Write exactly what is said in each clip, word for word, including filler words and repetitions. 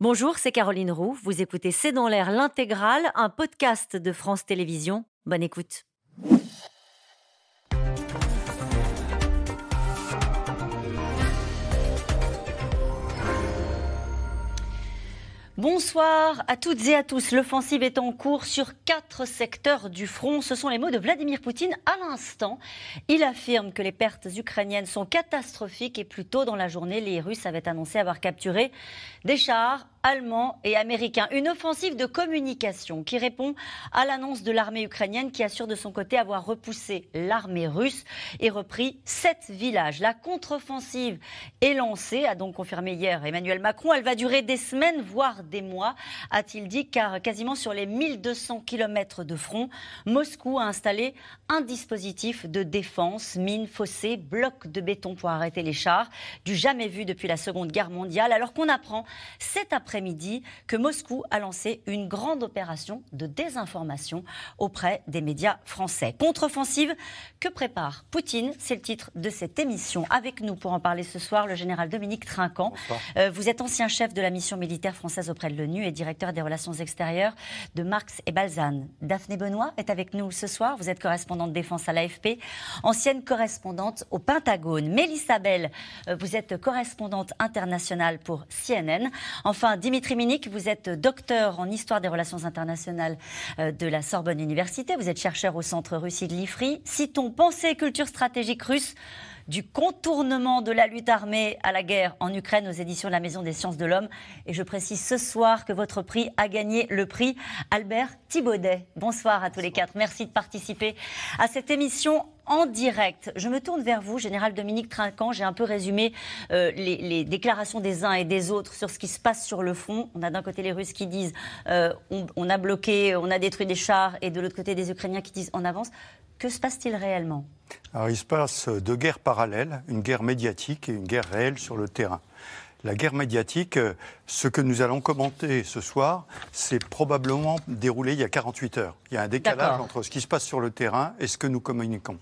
Bonjour, c'est Caroline Roux. Vous écoutez C'est dans l'air l'intégrale, un podcast de France Télévisions. Bonne écoute. Bonsoir à toutes et à tous. L'offensive est en cours sur quatre secteurs du front. Ce sont les mots de Vladimir Poutine à l'instant. Il affirme que les pertes ukrainiennes sont catastrophiques et plus tôt dans la journée, les Russes avaient annoncé avoir capturé des chars allemands et américains. Une offensive de communication qui répond à l'annonce de l'armée ukrainienne qui assure de son côté avoir repoussé l'armée russe et repris sept villages. La contre-offensive est lancée, a donc confirmé hier Emmanuel Macron. Elle va durer des semaines, voire des mois, a-t-il dit, car quasiment sur les mille deux cents kilomètres de front, Moscou a installé un dispositif de défense, mines, fossés, blocs de béton pour arrêter les chars, du jamais vu depuis la Seconde Guerre mondiale, alors qu'on apprend cet après-midi que Moscou a lancé une grande opération de désinformation auprès des médias français. Contre-offensive que prépare Poutine, c'est le titre de cette émission. Avec nous pour en parler ce soir, le général Dominique Trinquand. Euh, vous êtes ancien chef de la mission militaire française auprès de l'ONU et directeur des relations extérieures de Marx et Balzane. Daphné Benoit est avec nous ce soir. Vous êtes correspondante défense à l'A F P, ancienne correspondante au Pentagone. Melissa Bell, vous êtes correspondante internationale pour C N N. Enfin, Dimitri Minic, vous êtes docteur en histoire des relations internationales de la Sorbonne Université. Vous êtes chercheur au Centre Russie de l'I F R I. Citons pensée et culture stratégique russe. Du contournement de la lutte armée à la guerre en Ukraine aux éditions de la Maison des Sciences de l'Homme. Et je précise ce soir que votre prix a gagné le prix Albert Thibaudet. Bonsoir à tous les quatre. Merci de participer à cette émission en direct. Je me tourne vers vous, général Dominique Trinquand. J'ai un peu résumé euh, les, les déclarations des uns et des autres sur ce qui se passe sur le front. On a d'un côté les Russes qui disent euh, on, on a bloqué, on a détruit des chars, et de l'autre côté des Ukrainiens qui disent en avance. Que se passe-t-il réellement ? Alors, il se passe deux guerres parallèles, une guerre médiatique et une guerre réelle sur le terrain. La guerre médiatique, ce que nous allons commenter ce soir, c'est probablement déroulé il y a quarante-huit heures. Il y a un décalage D'accord. entre ce qui se passe sur le terrain et ce que nous communiquons.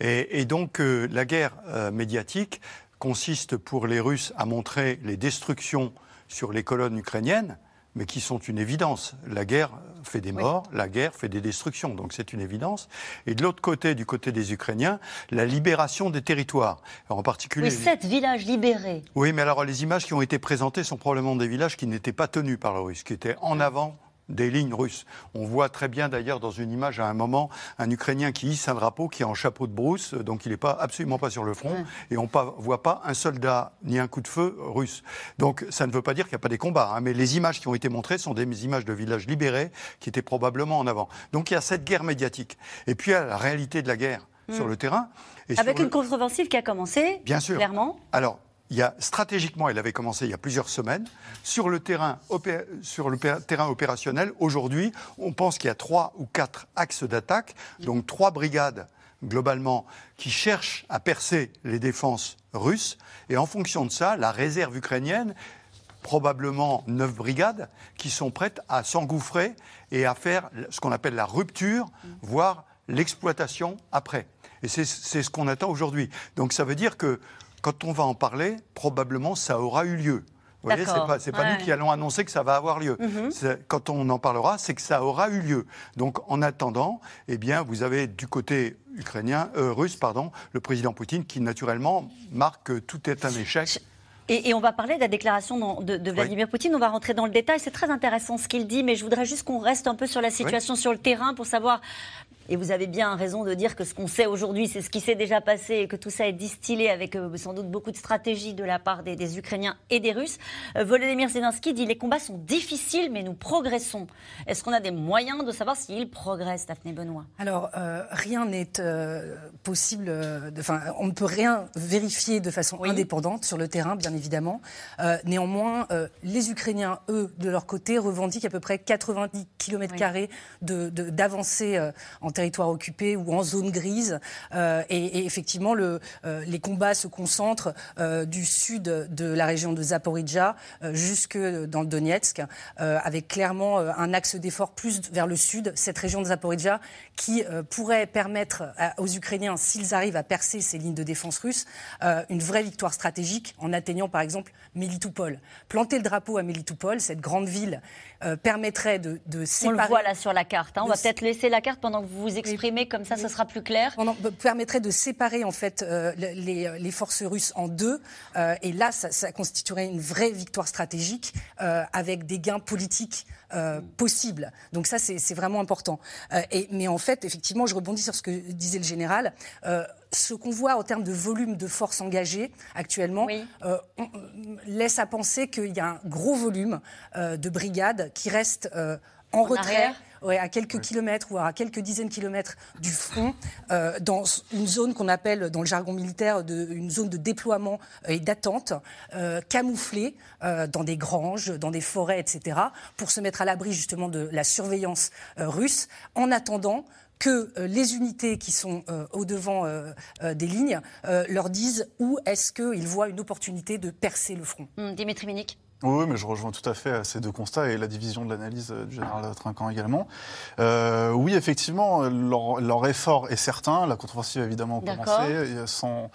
Et, et donc, euh, la guerre euh, médiatique consiste pour les Russes à montrer les destructions sur les colonnes ukrainiennes, mais qui sont une évidence. La guerre fait des morts, oui. la guerre fait des destructions, donc c'est une évidence. Et de l'autre côté, du côté des Ukrainiens, la libération des territoires. Alors en particulier... Mais sept villages libérés. Oui, mais alors les images qui ont été présentées sont probablement des villages qui n'étaient pas tenus par la Russie, qui étaient en avant des lignes russes. On voit très bien d'ailleurs dans une image à un moment un Ukrainien qui hisse un drapeau, qui est en chapeau de brousse, donc il n'est pas, absolument pas sur le front, et on ne voit pas un soldat ni un coup de feu russe. Donc ça ne veut pas dire qu'il n'y a pas des combats, hein, mais les images qui ont été montrées sont des images de villages libérés qui étaient probablement en avant. Donc il y a cette guerre médiatique. Et puis il y a la réalité de la guerre mmh. sur le terrain. Et avec une le... contre-offensive qui a commencé, bien sûr. Clairement. Alors, il y a, stratégiquement, elle avait commencé il y a plusieurs semaines, sur le terrain, opé- sur le pé- terrain opérationnel, aujourd'hui, on pense qu'il y a trois ou quatre axes d'attaque, donc trois brigades, globalement, qui cherchent à percer les défenses russes, et en fonction de ça, la réserve ukrainienne, probablement neuf brigades, qui sont prêtes à s'engouffrer et à faire ce qu'on appelle la rupture, voire l'exploitation après. Et c'est, c'est ce qu'on attend aujourd'hui. Donc ça veut dire que quand on va en parler, probablement ça aura eu lieu. Vous D'accord. voyez, ce n'est pas, c'est pas ouais. nous qui allons annoncer que ça va avoir lieu. Mm-hmm. C'est, quand on en parlera, c'est que ça aura eu lieu. Donc en attendant, eh bien, vous avez du côté ukrainien, euh, russe, pardon, le président Poutine qui naturellement marque que tout est un échec. Et, et on va parler de la déclaration de, de Vladimir oui. Poutine, on va rentrer dans le détail. C'est très intéressant ce qu'il dit, mais je voudrais juste qu'on reste un peu sur la situation oui. sur le terrain pour savoir... Et vous avez bien raison de dire que ce qu'on sait aujourd'hui, c'est ce qui s'est déjà passé et que tout ça est distillé avec euh, sans doute beaucoup de stratégies de la part des, des Ukrainiens et des Russes. Euh, Volodymyr Zelensky dit « Les combats sont difficiles, mais nous progressons ». Est-ce qu'on a des moyens de savoir s'ils progressent, Daphné Benoit ? Alors, euh, rien n'est euh, possible, euh, de, on ne peut rien vérifier de façon oui. indépendante sur le terrain, bien évidemment. Euh, néanmoins, euh, les Ukrainiens, eux, de leur côté, revendiquent à peu près quatre-vingt-dix kilomètres carrés oui. de, de, d'avancée euh, en territoire occupé ou en zone grise. Euh, et, et effectivement, le, euh, les combats se concentrent euh, du sud de la région de Zaporijjia euh, jusque dans le Donetsk, euh, avec clairement un axe d'effort plus vers le sud, cette région de Zaporijjia qui euh, pourrait permettre à, aux Ukrainiens, s'ils arrivent à percer ces lignes de défense russes, euh, une vraie victoire stratégique en atteignant par exemple Melitopol. Planter le drapeau à Melitopol, cette grande ville, euh, permettrait de, de séparer... On le voit là sur la carte. Hein. On va peut-être laisser la carte pendant que vous vous exprimez, oui, comme ça, oui, ça sera plus clair. On en, permettrait de séparer en fait euh, les, les forces russes en deux. Euh, et là, ça, ça constituerait une vraie victoire stratégique euh, avec des gains politiques euh, possibles. Donc ça, c'est, c'est vraiment important. Euh, et, mais en fait, effectivement, je rebondis sur ce que disait le général. Euh, Ce qu'on voit en termes de volume de force engagée actuellement, oui, euh, on, on laisse à penser qu'il y a un gros volume euh, de brigades qui restent euh, en, en retrait. Arrière. Ouais, à quelques kilomètres ou à quelques dizaines de kilomètres du front, euh, dans une zone qu'on appelle dans le jargon militaire de, une zone de déploiement et d'attente, euh, camouflée euh, dans des granges, dans des forêts, et cetera, pour se mettre à l'abri justement de la surveillance euh, russe, en attendant que euh, les unités qui sont euh, au-devant euh, euh, des lignes euh, leur disent où est-ce qu'ils voient une opportunité de percer le front. Mmh, Dimitri Minic. Oui, mais je rejoins tout à fait ces deux constats et la division de l'analyse du général Trinquand également. Euh, oui, effectivement, leur, leur effort est certain. La contre-offensive a évidemment commencé, sans,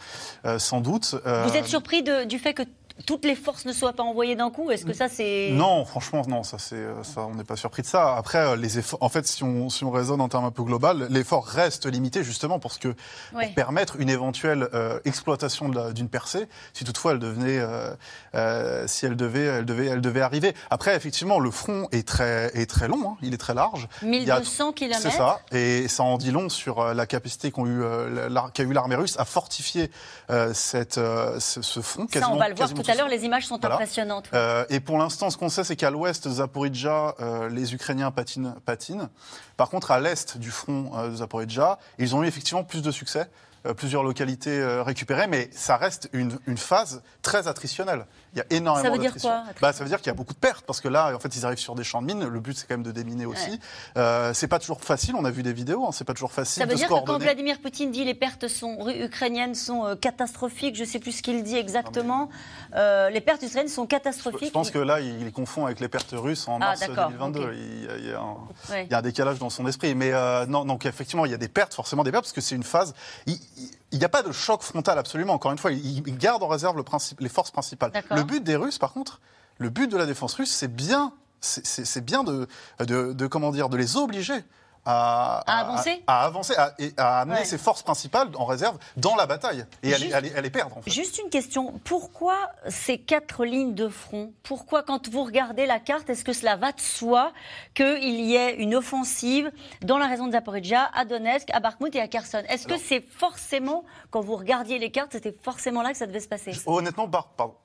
sans doute. Vous êtes surpris de, du fait que toutes les forces ne soient pas envoyées d'un coup? Est-ce que ça, c'est... Non, franchement, non, ça, c'est, ça, on n'est pas surpris de ça. Après, les efforts, en fait, si on, si on raisonne en termes un peu global, l'effort reste limité justement parce que, ouais, pour permettre une éventuelle euh, exploitation de la, d'une percée, si toutefois elle devenait, euh, euh, si elle devait, elle devait, elle devait arriver. Après, effectivement, le front est très, est très long, hein, il est très large. mille deux cents kilomètres. C'est ça, et ça en dit long sur la capacité qu'a eu, euh, la, qu'a eu l'armée russe à fortifier euh, cette, euh, ce, ce front. Ça, on va le voir tout à l'heure. Alors, les images sont, voilà, impressionnantes. Ouais. Euh, et pour l'instant, ce qu'on sait, c'est qu'à l'ouest de Zaporijjia, euh, les Ukrainiens patinent, patinent. Par contre, à l'est du front euh, de Zaporijjia, ils ont eu effectivement plus de succès, euh, plusieurs localités euh, récupérées, mais ça reste une, une phase très attritionnelle. Il y a énormément d'attrition. Ça veut dire quoi? Bah, ça veut dire qu'il y a beaucoup de pertes, parce que là, en fait, ils arrivent sur des champs de mines. Le but, c'est quand même de déminer aussi. Ouais. Euh, c'est pas toujours facile. On a vu des vidéos. Hein, c'est pas toujours facile. Ça veut de dire se que coordonner. Quand Vladimir Poutine dit les pertes sont, ukrainiennes sont euh, catastrophiques, je sais plus ce qu'il dit exactement. Non, mais... euh, les pertes ukrainiennes sont catastrophiques. Je pense que là, il les confond avec les pertes russes en mars ah, deux mille vingt-deux. Okay. Il, y a, il, y a un, ouais. il y a un décalage dans son esprit. Mais euh, non, donc effectivement, il y a des pertes, forcément des pertes, parce que c'est une phase. Il, il, Il n'y a pas de choc frontal, absolument. Encore une fois, ils gardent en réserve le principe, les forces principales. D'accord. Le but des Russes, par contre, le but de la défense russe, c'est bien, c'est, c'est, c'est bien de, de, de, comment dire, de les obliger à, à, à avancer, à, à, avancer à, et à amener, ouais, ses forces principales en réserve dans la bataille et à, juste, à, les, à les perdre. En fait. Juste une question. Pourquoi ces quatre lignes de front? Pourquoi, quand vous regardez la carte, est-ce que cela va de soi qu'il y ait une offensive dans la région de Zaporijjia, à Donetsk, à Bakhmout et à Kherson? Est-ce Alors, que c'est forcément, quand vous regardiez les cartes, c'était forcément là que ça devait se passer? Honnêtement, pardon.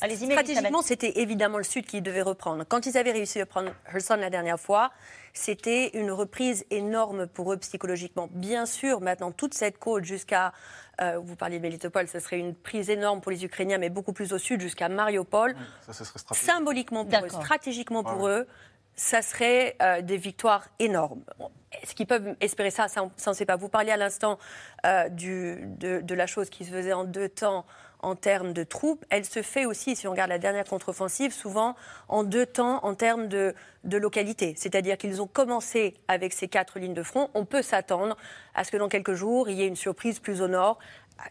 Allez-y, stratégiquement, c'était évidemment le Sud qui devait reprendre. Quand ils avaient réussi à prendre Kherson la dernière fois, c'était une reprise énorme pour eux psychologiquement. Bien sûr, maintenant, toute cette côte jusqu'à... Euh, vous parliez de Melitopol, ce serait une prise énorme pour les Ukrainiens, mais beaucoup plus au sud, jusqu'à Mariupol. Ça, ça serait stratégique. Symboliquement pour, d'accord, eux, stratégiquement pour, ouais, eux, ça serait euh, des victoires énormes. Est-ce qu'ils peuvent espérer ça? Ça, on ne sait pas. Vous parliez à l'instant euh, du, de, de la chose qui se faisait en deux temps, en termes de troupes. Elle se fait aussi, si on regarde la dernière contre-offensive, souvent en deux temps en termes de, de localité. C'est-à-dire qu'ils ont commencé avec ces quatre lignes de front. On peut s'attendre à ce que dans quelques jours, il y ait une surprise plus au nord.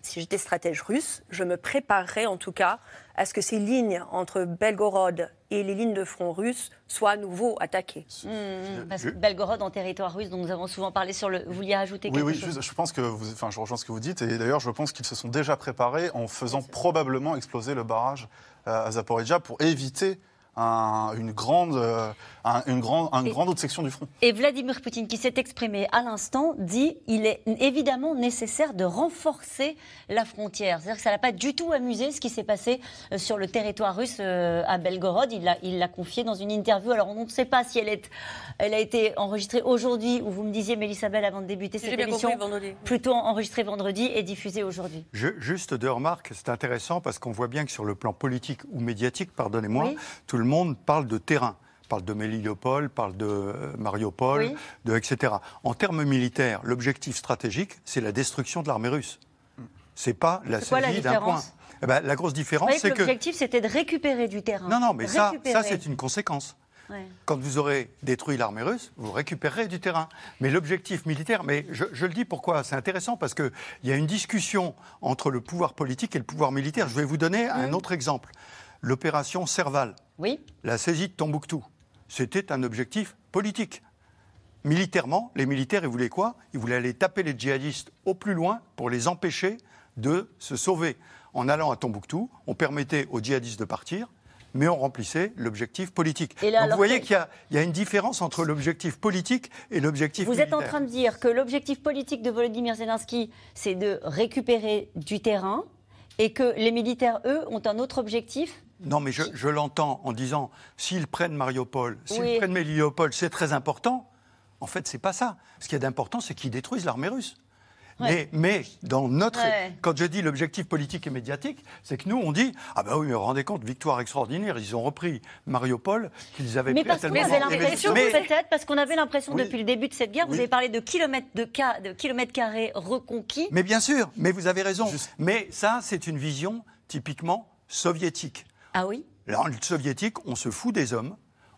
Si j'étais stratège russe, je me préparerais en tout cas à ce que ces lignes entre Belgorod et les lignes de front russes soient à nouveau attaquées. Mmh, parce que Belgorod en territoire russe, dont nous avons souvent parlé sur le... Vous vouliez ajouter quelque, oui, oui, chose? Oui, je pense que... Vous... Enfin, je rejoins ce que vous dites. Et d'ailleurs, je pense qu'ils se sont déjà préparés en faisant probablement exploser le barrage à Zaporijjia pour éviter... Un, une grande, euh, un, une grande, une et, grande autre section du front. Et Vladimir Poutine, qui s'est exprimé à l'instant, dit qu'il est évidemment nécessaire de renforcer la frontière. C'est-à-dire que ça ne l'a pas du tout amusé, ce qui s'est passé sur le territoire russe euh, à Belgorod. Il l'a, il l'a confié dans une interview. Alors, on ne sait pas si elle, est, elle a été enregistrée aujourd'hui, ou vous me disiez, Melissa Bell, avant de débuter cette émission, compris, plutôt enregistrée vendredi et diffusée aujourd'hui. Je, juste deux remarques. C'est intéressant parce qu'on voit bien que sur le plan politique ou médiatique, pardonnez-moi, oui, tout le monde parle de terrain. parle de Melitopol, parle de Mariupol, oui. de, et cetera. En termes militaires, l'objectif stratégique, c'est la destruction de l'armée russe. C'est pas la saisie d'un point. Eh ben, la grosse différence, c'est que... L'objectif, c'était de récupérer du terrain. Non, non, mais récupérer. ça, ça c'est une conséquence. Ouais. Quand vous aurez détruit l'armée russe, vous récupérerez du terrain. Mais l'objectif militaire, mais je, je le dis pourquoi, c'est intéressant, parce qu'il y a une discussion entre le pouvoir politique et le pouvoir militaire. Je vais vous donner mmh. un autre exemple. L'opération Serval, oui. la saisie de Tombouctou, c'était un objectif politique. Militairement, les militaires, ils voulaient quoi? Ils voulaient aller taper les djihadistes au plus loin pour les empêcher de se sauver. En allant à Tombouctou, on permettait aux djihadistes de partir, mais on remplissait l'objectif politique. Là, donc vous voyez qu'il y, y a une différence entre l'objectif politique et l'objectif militaire. Vous êtes en train de dire que l'objectif politique de Volodymyr Zelensky, c'est de récupérer du terrain, et que les militaires, eux, ont un autre objectif ? Non, mais je, je l'entends en disant, s'ils prennent Mariupol, s'ils oui. prennent Melitopol, c'est très important. En fait, c'est pas ça. Ce qui est important, c'est qu'ils détruisent l'armée russe. Ouais. Mais, mais dans notre, ouais. quand je dis l'objectif politique et médiatique, c'est que nous, on dit « Ah ben oui, mais vous vous rendez compte, victoire extraordinaire, ils ont repris Mariupol qu'ils avaient mais pris à tel moment. » Mais parce qu'on avait l'impression, peut-être, parce qu'on avait l'impression oui. depuis le début de cette guerre, oui. vous avez parlé de kilomètres, de, ca... de kilomètres carrés reconquis. Mais bien sûr, mais vous avez raison. Juste. Mais ça, c'est une vision typiquement soviétique. Ah oui ? Dans le soviétique, on se fout des hommes.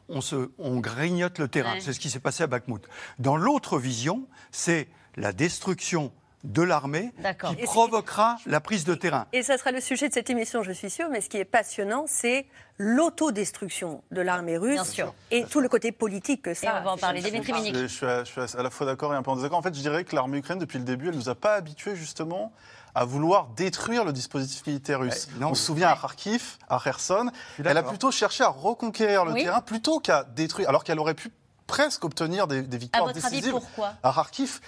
On, se, on grignote le terrain. Ouais. C'est ce qui s'est passé à Bakhmout. Dans l'autre vision, c'est la destruction de l'armée qui provoquera la prise de terrain. Et ça sera le sujet de cette émission, je suis sûre, mais ce qui est passionnant, c'est l'autodestruction de l'armée russe. Bien sûr. Et bien tout sûr. Le côté politique que ça... Et on va en parler. Dimitri Minic. Je suis à la fois d'accord et un peu en désaccord. En fait, je dirais que l'armée ukrainienne, depuis le début, elle ne nous a pas habitués, justement, à vouloir détruire le dispositif militaire russe. Eh, non, on oui. se souvient à Kharkiv, à Kherson, elle a plutôt cherché à reconquérir le oui. terrain plutôt qu'à détruire, alors qu'elle aurait pu presque obtenir des, des victoires décisives. À votre avis, pourquoi ? À Kharkiv.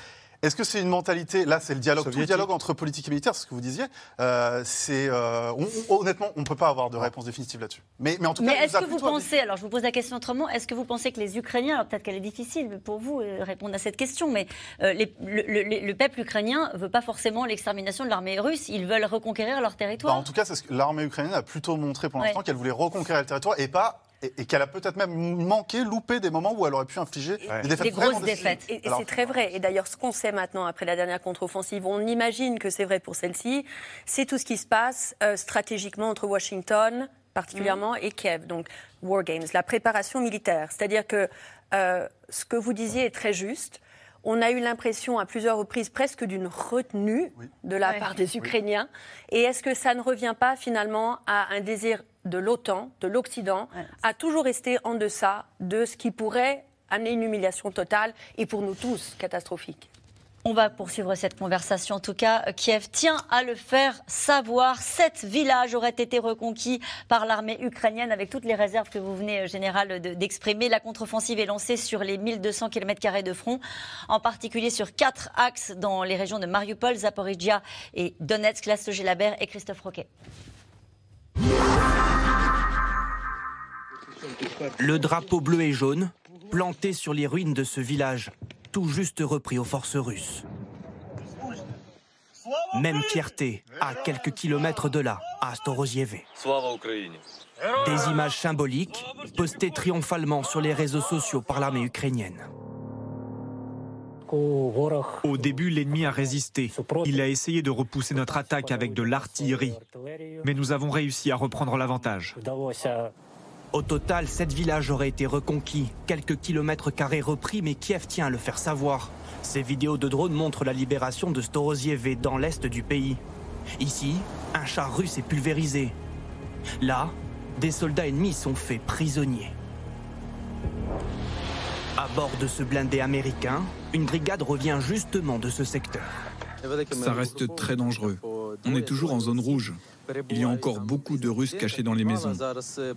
Est-ce que c'est une mentalité, là c'est le dialogue, soviétique. Tout le dialogue entre politique et militaire, c'est ce que vous disiez, euh, c'est, euh, on, on, honnêtement on ne peut pas avoir de réponse définitive là-dessus. Mais, mais en tout cas... Mais est-ce que vous pensez, alors je vous pose la question autrement, est-ce que vous pensez que les Ukrainiens, alors peut-être qu'elle est difficile pour vous de répondre à cette question, mais euh, les, le, le, le peuple ukrainien ne veut pas forcément l'extermination de l'armée russe, ils veulent reconquérir leur territoire. Bah, en tout cas c'est ce que l'armée ukrainienne a plutôt montré pour l'instant ouais. qu'elle voulait reconquérir le territoire et pas... Et, et qu'elle a peut-être même manqué, loupé des moments où elle aurait pu infliger ouais. des, des grosses défaites. Et, et c'est très vrai. Et d'ailleurs, ce qu'on sait maintenant, après la dernière contre-offensive, on imagine que c'est vrai pour celle-ci, c'est tout ce qui se passe euh, stratégiquement entre Washington, particulièrement, mmh. et Kiev. Donc, War Games, la préparation militaire. C'est-à-dire que euh, ce que vous disiez est très juste. On a eu l'impression à plusieurs reprises presque d'une retenue oui. de la ouais. part des Ukrainiens. Oui. Et est-ce que ça ne revient pas finalement à un désir de l'OTAN, de l'Occident, voilà. a toujours resté en deçà de ce qui pourrait amener une humiliation totale et pour nous tous catastrophique. On va poursuivre cette conversation. En tout cas, Kiev tient à le faire savoir. Sept villages auraient été reconquis par l'armée ukrainienne avec toutes les réserves que vous venez, Général, d'exprimer. La contre-offensive est lancée sur les mille deux cents kilomètres carrés de front, en particulier sur quatre axes dans les régions de Mariupol, Zaporijjia et Donetsk. Là, Sogé Labert et Christophe Roquet. Le drapeau bleu et jaune, planté sur les ruines de ce village, tout juste repris aux forces russes. Même fierté, à quelques kilomètres de là, à Storozheve. Des images symboliques, postées triomphalement sur les réseaux sociaux par l'armée ukrainienne. Au début, l'ennemi a résisté. Il a essayé de repousser notre attaque avec de l'artillerie. Mais nous avons réussi à reprendre l'avantage. Au total, sept villages auraient été reconquis, quelques kilomètres carrés repris, mais Kiev tient à le faire savoir. Ces vidéos de drones montrent la libération de Storozheve dans l'est du pays. Ici, un char russe est pulvérisé. Là, des soldats ennemis sont faits prisonniers. À bord de ce blindé américain, une brigade revient justement de ce secteur. Ça reste très dangereux. On est toujours en zone rouge. Il y a encore beaucoup de Russes cachés dans les maisons.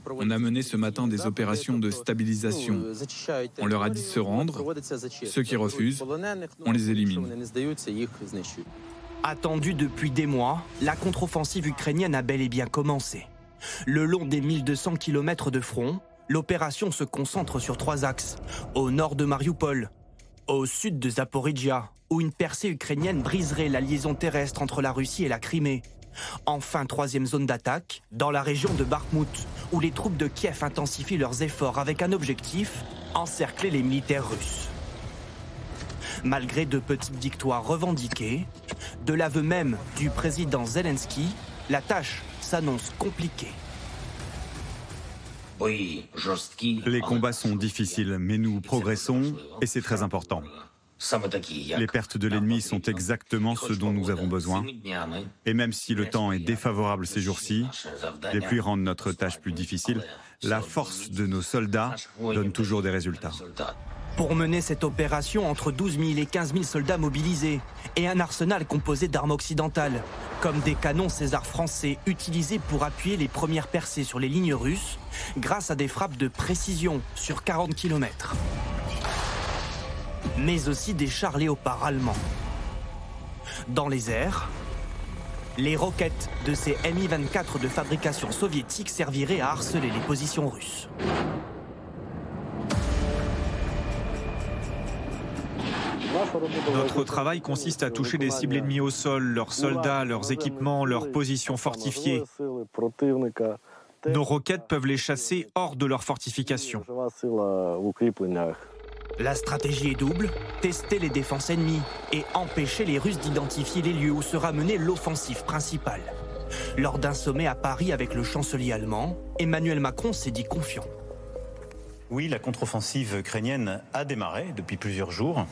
On a mené ce matin des opérations de stabilisation. On leur a dit de se rendre. Ceux qui refusent, on les élimine. Attendue depuis des mois, la contre-offensive ukrainienne a bel et bien commencé. Le long des mille deux cents kilomètres de front, l'opération se concentre sur trois axes. Au nord de Mariupol, au sud de Zaporijjia, où une percée ukrainienne briserait la liaison terrestre entre la Russie et la Crimée. Enfin, troisième zone d'attaque, dans la région de Bakhmout, où les troupes de Kiev intensifient leurs efforts avec un objectif, encercler les militaires russes. Malgré de petites victoires revendiquées, de l'aveu même du président Zelensky, la tâche s'annonce compliquée. Les combats sont difficiles, mais nous progressons et c'est très important. Les pertes de l'ennemi sont exactement ce dont nous avons besoin. Et même si le temps est défavorable ces jours-ci, les pluies rendent notre tâche plus difficile, la force de nos soldats donne toujours des résultats. Pour mener cette opération, entre douze mille et quinze mille soldats mobilisés et un arsenal composé d'armes occidentales, comme des canons César français utilisés pour appuyer les premières percées sur les lignes russes grâce à des frappes de précision sur quarante kilomètres. Mais aussi des chars Léopard allemands. Dans les airs, les roquettes de ces M I vingt-quatre de fabrication soviétique serviraient à harceler les positions russes. Notre travail consiste à toucher des cibles ennemies au sol, leurs soldats, leurs équipements, leurs positions fortifiées. Nos roquettes peuvent les chasser hors de leurs fortifications. La stratégie est double, tester les défenses ennemies et empêcher les Russes d'identifier les lieux où sera menée l'offensive principale. Lors d'un sommet à Paris avec le chancelier allemand, Emmanuel Macron s'est dit confiant. Oui, la contre-offensive ukrainienne a démarré depuis plusieurs jours.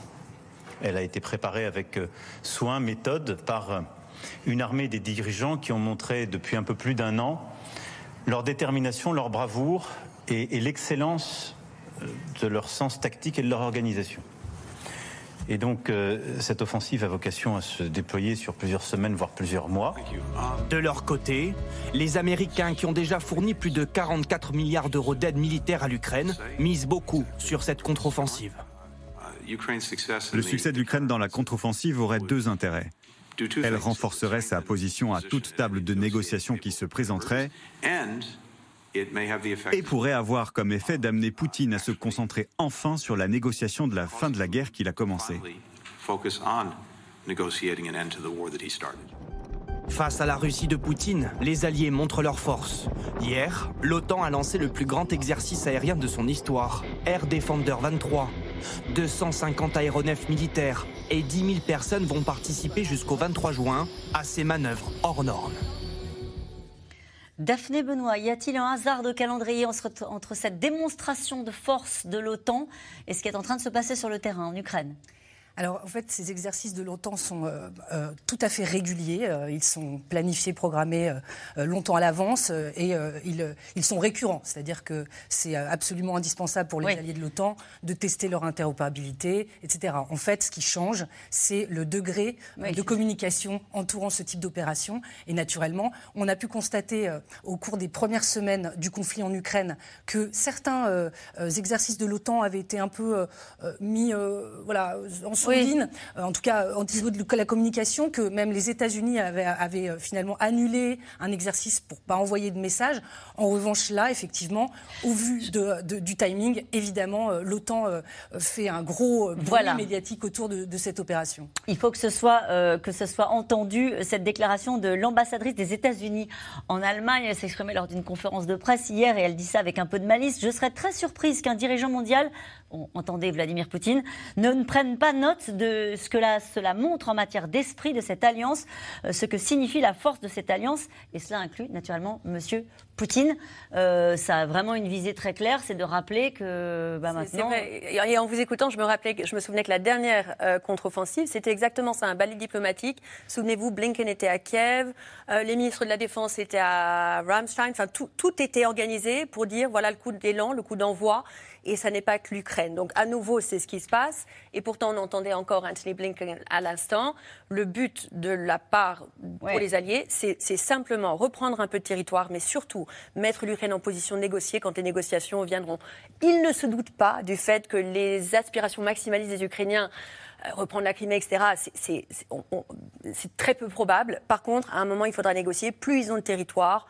Elle a été préparée avec soin, méthode, par une armée des dirigeants qui ont montré depuis un peu plus d'un an leur détermination, leur bravoure et, et l'excellence de leur sens tactique et de leur organisation. Et donc, euh, cette offensive a vocation à se déployer sur plusieurs semaines, voire plusieurs mois. De leur côté, les Américains, qui ont déjà fourni plus de quarante-quatre milliards d'euros d'aide militaire à l'Ukraine, misent beaucoup sur cette contre-offensive. Le succès de l'Ukraine dans la contre-offensive aurait deux intérêts. Elle renforcerait sa position à toute table de négociation qui se présenterait et pourrait avoir comme effet d'amener Poutine à se concentrer enfin sur la négociation de la fin de la guerre qu'il a commencée. Face à la Russie de Poutine, les Alliés montrent leur force. Hier, l'OTAN a lancé le plus grand exercice aérien de son histoire, Air Defender vingt-trois. deux cent cinquante aéronefs militaires et dix mille personnes vont participer jusqu'au vingt-trois juin à ces manœuvres hors normes. Daphné Benoit, y a-t-il un hasard de calendrier entre cette démonstration de force de l'OTAN et ce qui est en train de se passer sur le terrain en Ukraine ? Alors, en fait, ces exercices de l'OTAN sont euh, euh, tout à fait réguliers. Euh, ils sont planifiés, programmés euh, longtemps à l'avance euh, et euh, ils, euh, ils sont récurrents. C'est-à-dire que c'est absolument indispensable pour les oui. alliés de l'OTAN de tester leur interopérabilité, et cetera. En fait, ce qui change, c'est le degré oui. de communication entourant ce type d'opération. Et naturellement, on a pu constater euh, au cours des premières semaines du conflit en Ukraine que certains euh, euh, exercices de l'OTAN avaient été un peu euh, mis euh, voilà, en sous Oui. en tout cas au niveau de la communication, que même les États-Unis avaient, avaient finalement annulé un exercice pour ne pas envoyer de message. En revanche, là, effectivement, au vu de, de, du timing, évidemment, l'OTAN fait un gros bruit voilà. médiatique autour de, de cette opération. Il faut que ce soit, euh, que ce soit entendu, cette déclaration de l'ambassadrice des États-Unis en Allemagne. Elle s'exprimait lors d'une conférence de presse hier et elle dit ça avec un peu de malice. Je serais très surprise qu'un dirigeant mondial, on entendait Vladimir Poutine, ne, ne prenne pas note de ce que la, cela montre en matière d'esprit de cette alliance, ce que signifie la force de cette alliance, et cela inclut naturellement M. Poutine. Euh, ça a vraiment une visée très claire, c'est de rappeler que bah, maintenant... C'est vrai. Et en vous écoutant, je me, rappelais, je me souvenais que la dernière euh, contre-offensive, c'était exactement ça, un balai diplomatique. Souvenez-vous, Blinken était à Kiev, euh, les ministres de la Défense étaient à Ramstein, enfin tout, tout était organisé pour dire voilà le coup d'élan, le coup d'envoi, et ça n'est pas que l'Ukraine. Donc à nouveau, c'est ce qui se passe, et pourtant on entendait encore Antony Blinken à l'instant, le but de la part pour ouais. les alliés, c'est, c'est simplement reprendre un peu de territoire, mais surtout mettre l'Ukraine en position de négocier quand les négociations viendront. Ils ne se doutent pas du fait que les aspirations maximalistes des Ukrainiens, euh, reprendre la Crimée, et cetera, c'est, c'est, c'est, on, on, c'est très peu probable. Par contre, à un moment, il faudra négocier. Plus ils ont de territoire,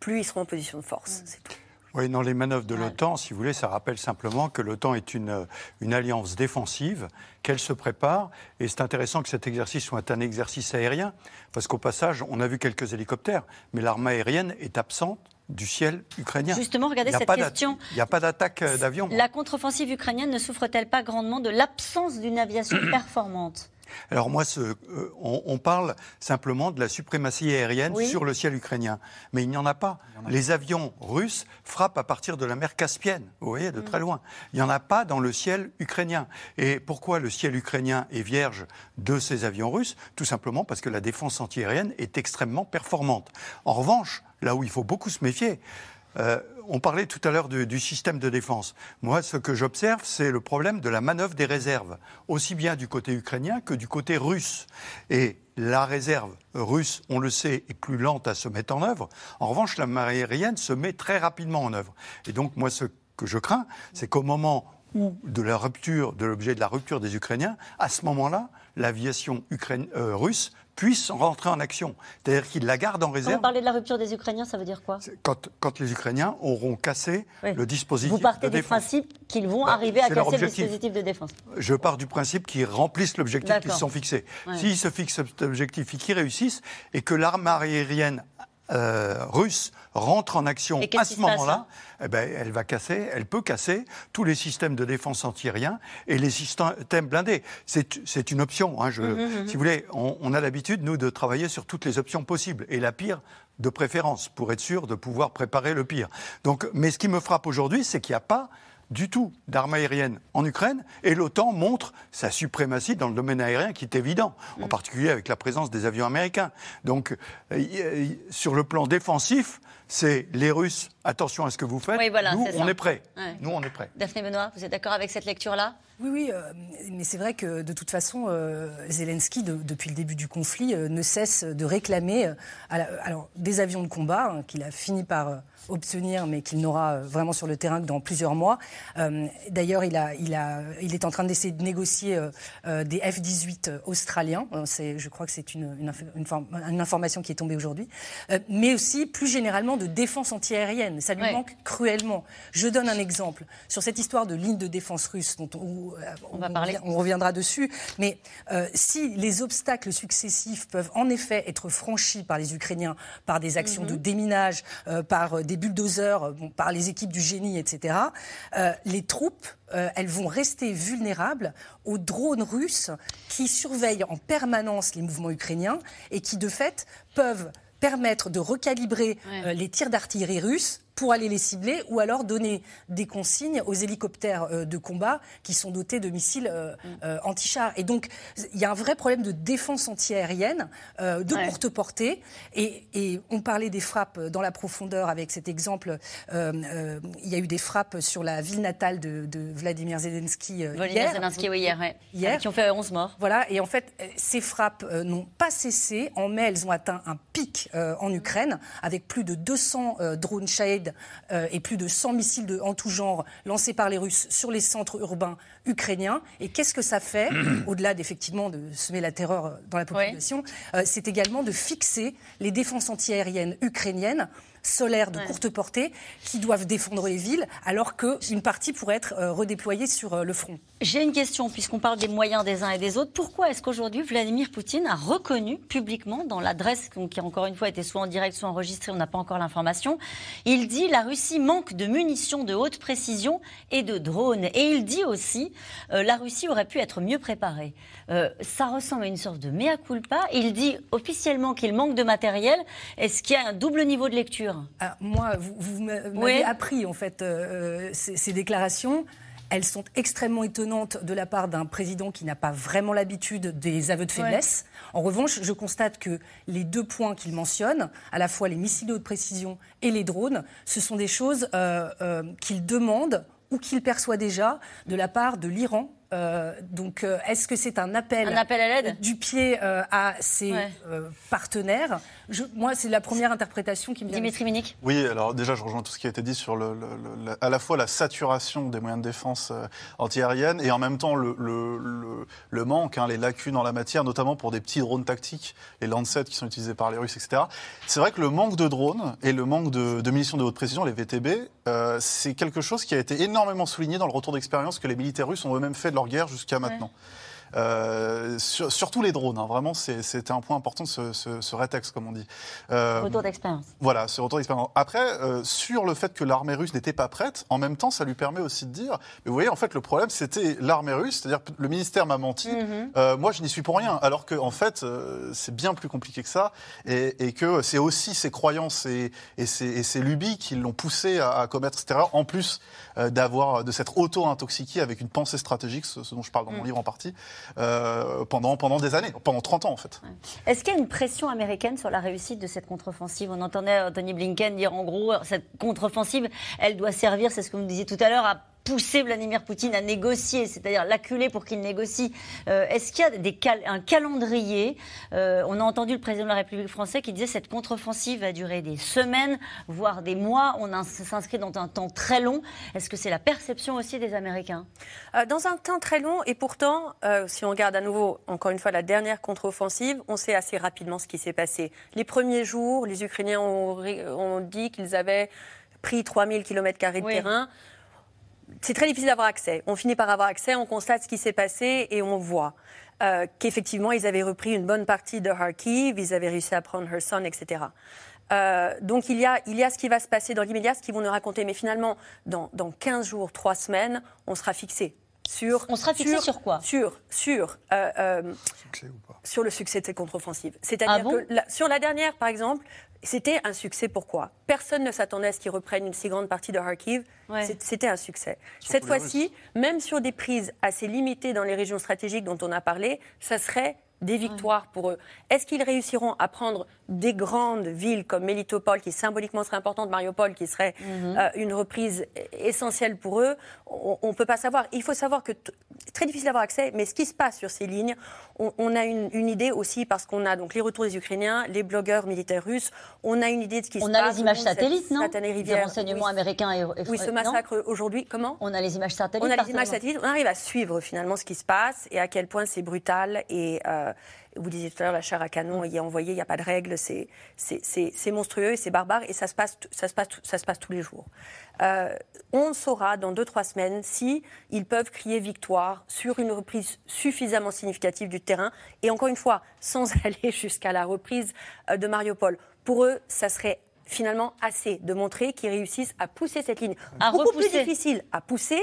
plus ils seront en position de force. Mmh. C'est tout. Oui, dans les manœuvres de l'OTAN, si vous voulez, ça rappelle simplement que l'OTAN est une, une alliance défensive, qu'elle se prépare, et c'est intéressant que cet exercice soit un exercice aérien, parce qu'au passage, on a vu quelques hélicoptères, mais l'armée aérienne est absente du ciel ukrainien. Justement, regardez cette question. Il n'y a pas d'attaque d'avion. La contre-offensive ukrainienne ne souffre-t-elle pas grandement de l'absence d'une aviation performante ? Alors moi, ce, euh, on, on parle simplement de la suprématie aérienne oui. sur le ciel ukrainien. Mais il n'y en a pas. En a Les pas. avions russes frappent à partir de la mer Caspienne, vous voyez, de mmh. très loin. Il n'y en a pas dans le ciel ukrainien. Et pourquoi le ciel ukrainien est vierge de ces avions russes? Tout simplement parce que la défense antiaérienne est extrêmement performante. En revanche, là où il faut beaucoup se méfier... Euh, on parlait tout à l'heure du, du système de défense. Moi, ce que j'observe, c'est le problème de la manœuvre des réserves, aussi bien du côté ukrainien que du côté russe. Et la réserve russe, on le sait, est plus lente à se mettre en œuvre. En revanche, la marée aérienne se met très rapidement en œuvre. Et donc, moi, ce que je crains, c'est qu'au moment où de la rupture, de l'objet de la rupture des Ukrainiens, à ce moment-là, l'aviation ukrainienne, euh, russe puisse rentrer en action. C'est-à-dire qu'ils la gardent en réserve. Quand vous parlez de la rupture des Ukrainiens, ça veut dire quoi? quand, quand les Ukrainiens auront cassé oui. le dispositif de défense. Vous partez du principe qu'ils vont bah, arriver à casser le dispositif de défense. Je pars du principe qu'ils remplissent l'objectif qu'ils se sont fixés. Ouais. S'ils se fixent cet objectif et qu'ils réussissent, et que l'arme aérienne euh, russe rentre en action à ce moment-là, eh ben, elle va casser, elle peut casser tous les systèmes de défense antiaérien et les systèmes blindés. C'est une option. Hein, je, mmh, mmh. Si vous voulez, on, on a l'habitude, nous, de travailler sur toutes les options possibles et la pire de préférence pour être sûr de pouvoir préparer le pire. Donc, mais ce qui me frappe aujourd'hui, c'est qu'il n'y a pas du tout d'armes aériennes en Ukraine et l'OTAN montre sa suprématie dans le domaine aérien qui est évident, mmh. en particulier avec la présence des avions américains. Donc, euh, sur le plan défensif, c'est les Russes, attention à ce que vous faites, oui, voilà, nous, on est prêts. Ouais. nous on est prêts. Daphné Benoit, vous êtes d'accord avec cette lecture-là? Oui, oui, euh, mais c'est vrai que de toute façon, euh, Zelensky, de, depuis le début du conflit, euh, ne cesse de réclamer euh, à la, alors, des avions de combat hein, qu'il a fini par euh, obtenir, mais qu'il n'aura euh, vraiment sur le terrain que dans plusieurs mois. Euh, D'ailleurs, il, a, il, a, il est en train d'essayer de négocier euh, euh, des F dix-huit australiens. Euh, je crois que c'est une, une, une, une information qui est tombée aujourd'hui. Euh, mais aussi, plus généralement, de défense antiaérienne. Ça lui ouais. manque cruellement. Je donne un exemple sur cette histoire de ligne de défense russe dont on, où, on, on, va parler. on reviendra dessus. Mais euh, si les obstacles successifs peuvent en effet être franchis par les Ukrainiens, par des actions mm-hmm. de déminage, euh, par des bulldozers, euh, bon, par les équipes du génie, et cetera, euh, les troupes, euh, elles vont rester vulnérables aux drones russes qui surveillent en permanence les mouvements ukrainiens et qui, de fait, peuvent permettre de recalibrer ouais. euh, les tirs d'artillerie russes pour aller les cibler ou alors donner des consignes aux hélicoptères euh, de combat qui sont dotés de missiles euh, mm. euh, anti-chars. Et donc, il y a un vrai problème de défense antiaérienne, euh, de ouais. courte portée. Et, et on parlait des frappes dans la profondeur avec cet exemple. Euh, euh, il y a eu des frappes sur la ville natale de, de Vladimir Zelensky euh, Volodymyr hier. Zelensky, oui, hier, ouais. hier. Qui ont fait onze morts. Voilà. Et en fait, ces frappes euh, n'ont pas cessé. En mai, elles ont atteint un pic euh, en Ukraine avec plus de deux cents euh, drones Shahed et plus de cent missiles de, en tout genre lancés par les Russes sur les centres urbains ukrainiens. Et qu'est-ce que ça fait, au-delà d'effectivement de semer la terreur dans la population, oui. euh, c'est également de fixer les défenses antiaériennes ukrainiennes solaires de ouais. courte portée qui doivent défendre les villes alors qu'une partie pourrait être euh, redéployée sur euh, le front. J'ai une question puisqu'on parle des moyens des uns et des autres. Pourquoi est-ce qu'aujourd'hui Vladimir Poutine a reconnu publiquement dans l'adresse qui encore une fois était soit en direct soit enregistrée, on n'a pas encore l'information, il dit la Russie manque de munitions de haute précision et de drones. Et il dit aussi euh, la Russie aurait pu être mieux préparée. Euh, ça ressemble à une sorte de mea culpa. Il dit officiellement qu'il manque de matériel. Est-ce qu'il y a un double niveau de lecture? Alors, moi, vous, vous m'avez oui. appris, en fait, euh, ces, ces déclarations. Elles sont extrêmement étonnantes de la part d'un président qui n'a pas vraiment l'habitude des aveux de faiblesse. Ouais. En revanche, je constate que les deux points qu'il mentionne, à la fois les missiles de haute précision et les drones, ce sont des choses euh, euh, qu'il demande ou qu'il perçoit déjà de la part de l'Iran Euh, donc, euh, est-ce que c'est un appel, un appel à l'aide du pied euh, à ses ouais. euh, partenaires? je, Moi, c'est la première interprétation qui me vient. Dimitri Minic. Oui, alors déjà, je rejoins tout ce qui a été dit sur le, le, le, à la fois la saturation des moyens de défense euh, antiaérienne et en même temps le, le, le, le manque, hein, les lacunes en la matière, notamment pour des petits drones tactiques, les Lancet qui sont utilisés par les Russes, et cetera. C'est vrai que le manque de drones et le manque de, de munitions de haute précision, les V T B, euh, c'est quelque chose qui a été énormément souligné dans le retour d'expérience que les militaires russes ont eux-mêmes fait de leur guerre jusqu'à maintenant. Ouais. Euh, sur, surtout les drones, hein, vraiment, c'est, c'était un point important, ce, ce, ce rétex, comme on dit. Euh, retour d'expérience. Voilà, ce retour d'expérience. Après, euh, sur le fait que l'armée russe n'était pas prête, en même temps, ça lui permet aussi de dire, mais vous voyez, en fait, le problème, c'était l'armée russe, c'est-à-dire le ministère m'a menti, mm-hmm. euh, moi, je n'y suis pour rien, alors que, en fait, euh, c'est bien plus compliqué que ça, et, et que c'est aussi ses croyances et, et, ses, et ses lubies qui l'ont poussé à, à commettre cette erreur, en plus euh, d'avoir, de s'être auto-intoxiqué avec une pensée stratégique, ce, ce dont je parle dans mon mm. livre en partie, Euh, pendant, pendant des années, pendant trente ans en fait. Est-ce qu'il y a une pression américaine sur la réussite de cette contre-offensive? On entendait Antony Blinken dire en gros, cette contre-offensive, elle doit servir, c'est ce que vous me disiez tout à l'heure, à pousser Vladimir Poutine à négocier, c'est-à-dire l'acculer pour qu'il négocie. Euh, est-ce qu'il y a des cal- un calendrier? euh, On a entendu le président de la République française qui disait que cette contre-offensive va durer des semaines, voire des mois. On a, s'inscrit dans un temps très long. Est-ce que c'est la perception aussi des Américains? euh, Dans un temps très long, et pourtant, euh, si on regarde à nouveau, encore une fois, la dernière contre-offensive, on sait assez rapidement ce qui s'est passé. Les premiers jours, les Ukrainiens ont, ont dit qu'ils avaient pris trois mille kilomètres carrés de oui. terrain. C'est très difficile d'avoir accès. On finit par avoir accès, on constate ce qui s'est passé et on voit euh, qu'effectivement, ils avaient repris une bonne partie de Kharkiv, ils avaient réussi à prendre Kherson, et cetera. Euh, donc, il y, a, il y a ce qui va se passer dans l'immédiat, ce qu'ils vont nous raconter. Mais finalement, dans, dans quinze jours, trois semaines, on sera fixé. Sur, on sera fixé sur, sur quoi? Sur, sur, euh, euh, succès ou pas. Sur le succès de cette contre-offensive. C'est-à-dire ah bon que la, sur la dernière, par exemple, c'était un succès. Pourquoi? Personne ne s'attendait à ce qu'ils reprennent une si grande partie de Kharkiv. Ouais. C'était un succès. Sur Cette fois-ci, même sur des prises assez limitées dans les régions stratégiques dont on a parlé, ça serait des victoires ouais. pour eux. Est-ce qu'ils réussiront à prendre des grandes villes comme Melitopol, qui symboliquement serait importante, Mariupol, qui serait mm-hmm. euh, une reprise essentielle pour eux? On ne peut pas savoir. Il faut savoir que t- c'est très difficile d'avoir accès, mais ce qui se passe sur ces lignes, on, on a une, une idée aussi, parce qu'on a donc les retours des Ukrainiens, les blogueurs militaires russes, on a une idée de ce qui on se passe. On a les images satellites, non? Des renseignements oui, américains et, et oui, ce massacre non aujourd'hui, comment? On a les images satellites. On a les images satellites, on arrive à suivre finalement ce qui se passe et à quel point c'est brutal et... Euh, vous disiez tout à l'heure, la chair à canon y est envoyée, il n'y a pas de règles, c'est, c'est, c'est, c'est monstrueux et c'est barbare et ça se passe, ça se passe, ça se passe tous les jours. Euh, on saura dans deux à trois semaines si ils peuvent crier victoire sur une reprise suffisamment significative du terrain et encore une fois, sans aller jusqu'à la reprise de Mariupol. Pour eux, ça serait finalement assez de montrer qu'ils réussissent à pousser cette ligne. À beaucoup repousser. Plus difficile à pousser,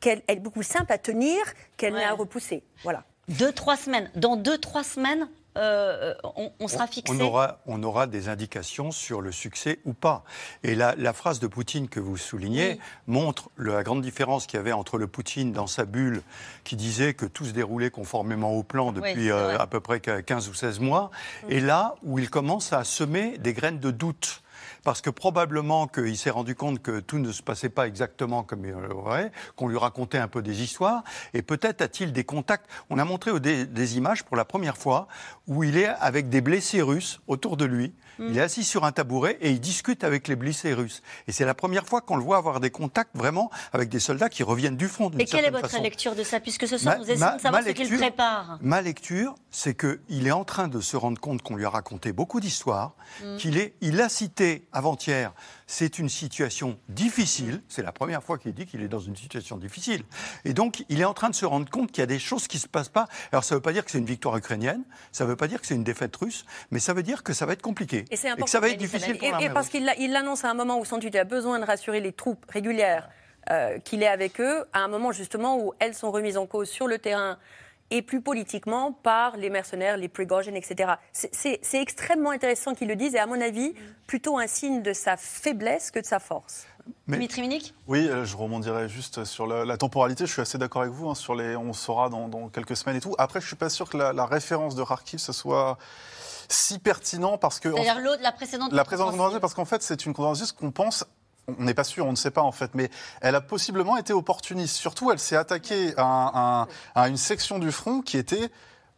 qu'elle est beaucoup simple à tenir qu'elle ouais. n'est à repousser. Voilà. Deux, trois semaines. Dans deux, trois semaines, euh, on, on sera fixé. On aura, on aura des indications sur le succès ou pas. Et la, la phrase de Poutine que vous soulignez oui. montre le, la grande différence qu'il y avait entre le Poutine dans sa bulle, qui disait que tout se déroulait conformément au plan depuis oui, euh, à peu près quinze ou seize mois, mmh. et là où il commence à semer des graines de doute. Parce que probablement qu'il s'est rendu compte que tout ne se passait pas exactement comme il le voyait, qu'on lui racontait un peu des histoires, et peut-être a-t-il des contacts. On a montré des, des images pour la première fois où il est avec des blessés russes autour de lui. Mmh. Il est assis sur un tabouret et il discute avec les blessés russes. Et c'est la première fois qu'on le voit avoir des contacts vraiment avec des soldats qui reviennent du front. Et quelle est votre façon. lecture de ça? Puisque ce soir, nous essayons de savoir ce qu'il prépare. Ma lecture, c'est qu'il est en train de se rendre compte qu'on lui a raconté beaucoup d'histoires, mmh. qu'il est, il a cité avant-hier. C'est une situation difficile. C'est la première fois qu'il dit qu'il est dans une situation difficile. Et donc, il est en train de se rendre compte qu'il y a des choses qui ne se passent pas. Alors, ça ne veut pas dire que c'est une victoire ukrainienne, ça ne veut pas dire que c'est une défaite russe, mais ça veut dire que ça va être compliqué. Et, c'est et que ça va être difficile pour l'armée russe. Et parce qu'il il l'annonce à un moment où, sans doute, il a besoin de rassurer les troupes régulières euh, qu'il est avec eux, à un moment, justement, où elles sont remises en cause sur le terrain et plus politiquement par les mercenaires, les Prigojine, et cetera. C'est, c'est, c'est extrêmement intéressant qu'ils le disent et à mon avis, plutôt un signe de sa faiblesse que de sa force. Mais, Dimitri Minic ? Oui, je rebondirai juste sur la, la temporalité. Je suis assez d'accord avec vous. Hein, sur les, on saura dans, dans quelques semaines et tout. Après, je ne suis pas sûr que la, la référence de Kharkiv, ce soit si pertinent parce que... C'est-à-dire en, l'autre, la précédente... La précédente, parce qu'en fait, c'est une contre-offensive qu'on pense on n'est pas sûr, on ne sait pas en fait, mais elle a possiblement été opportuniste. Surtout, elle s'est attaquée à, un, à une section du front qui était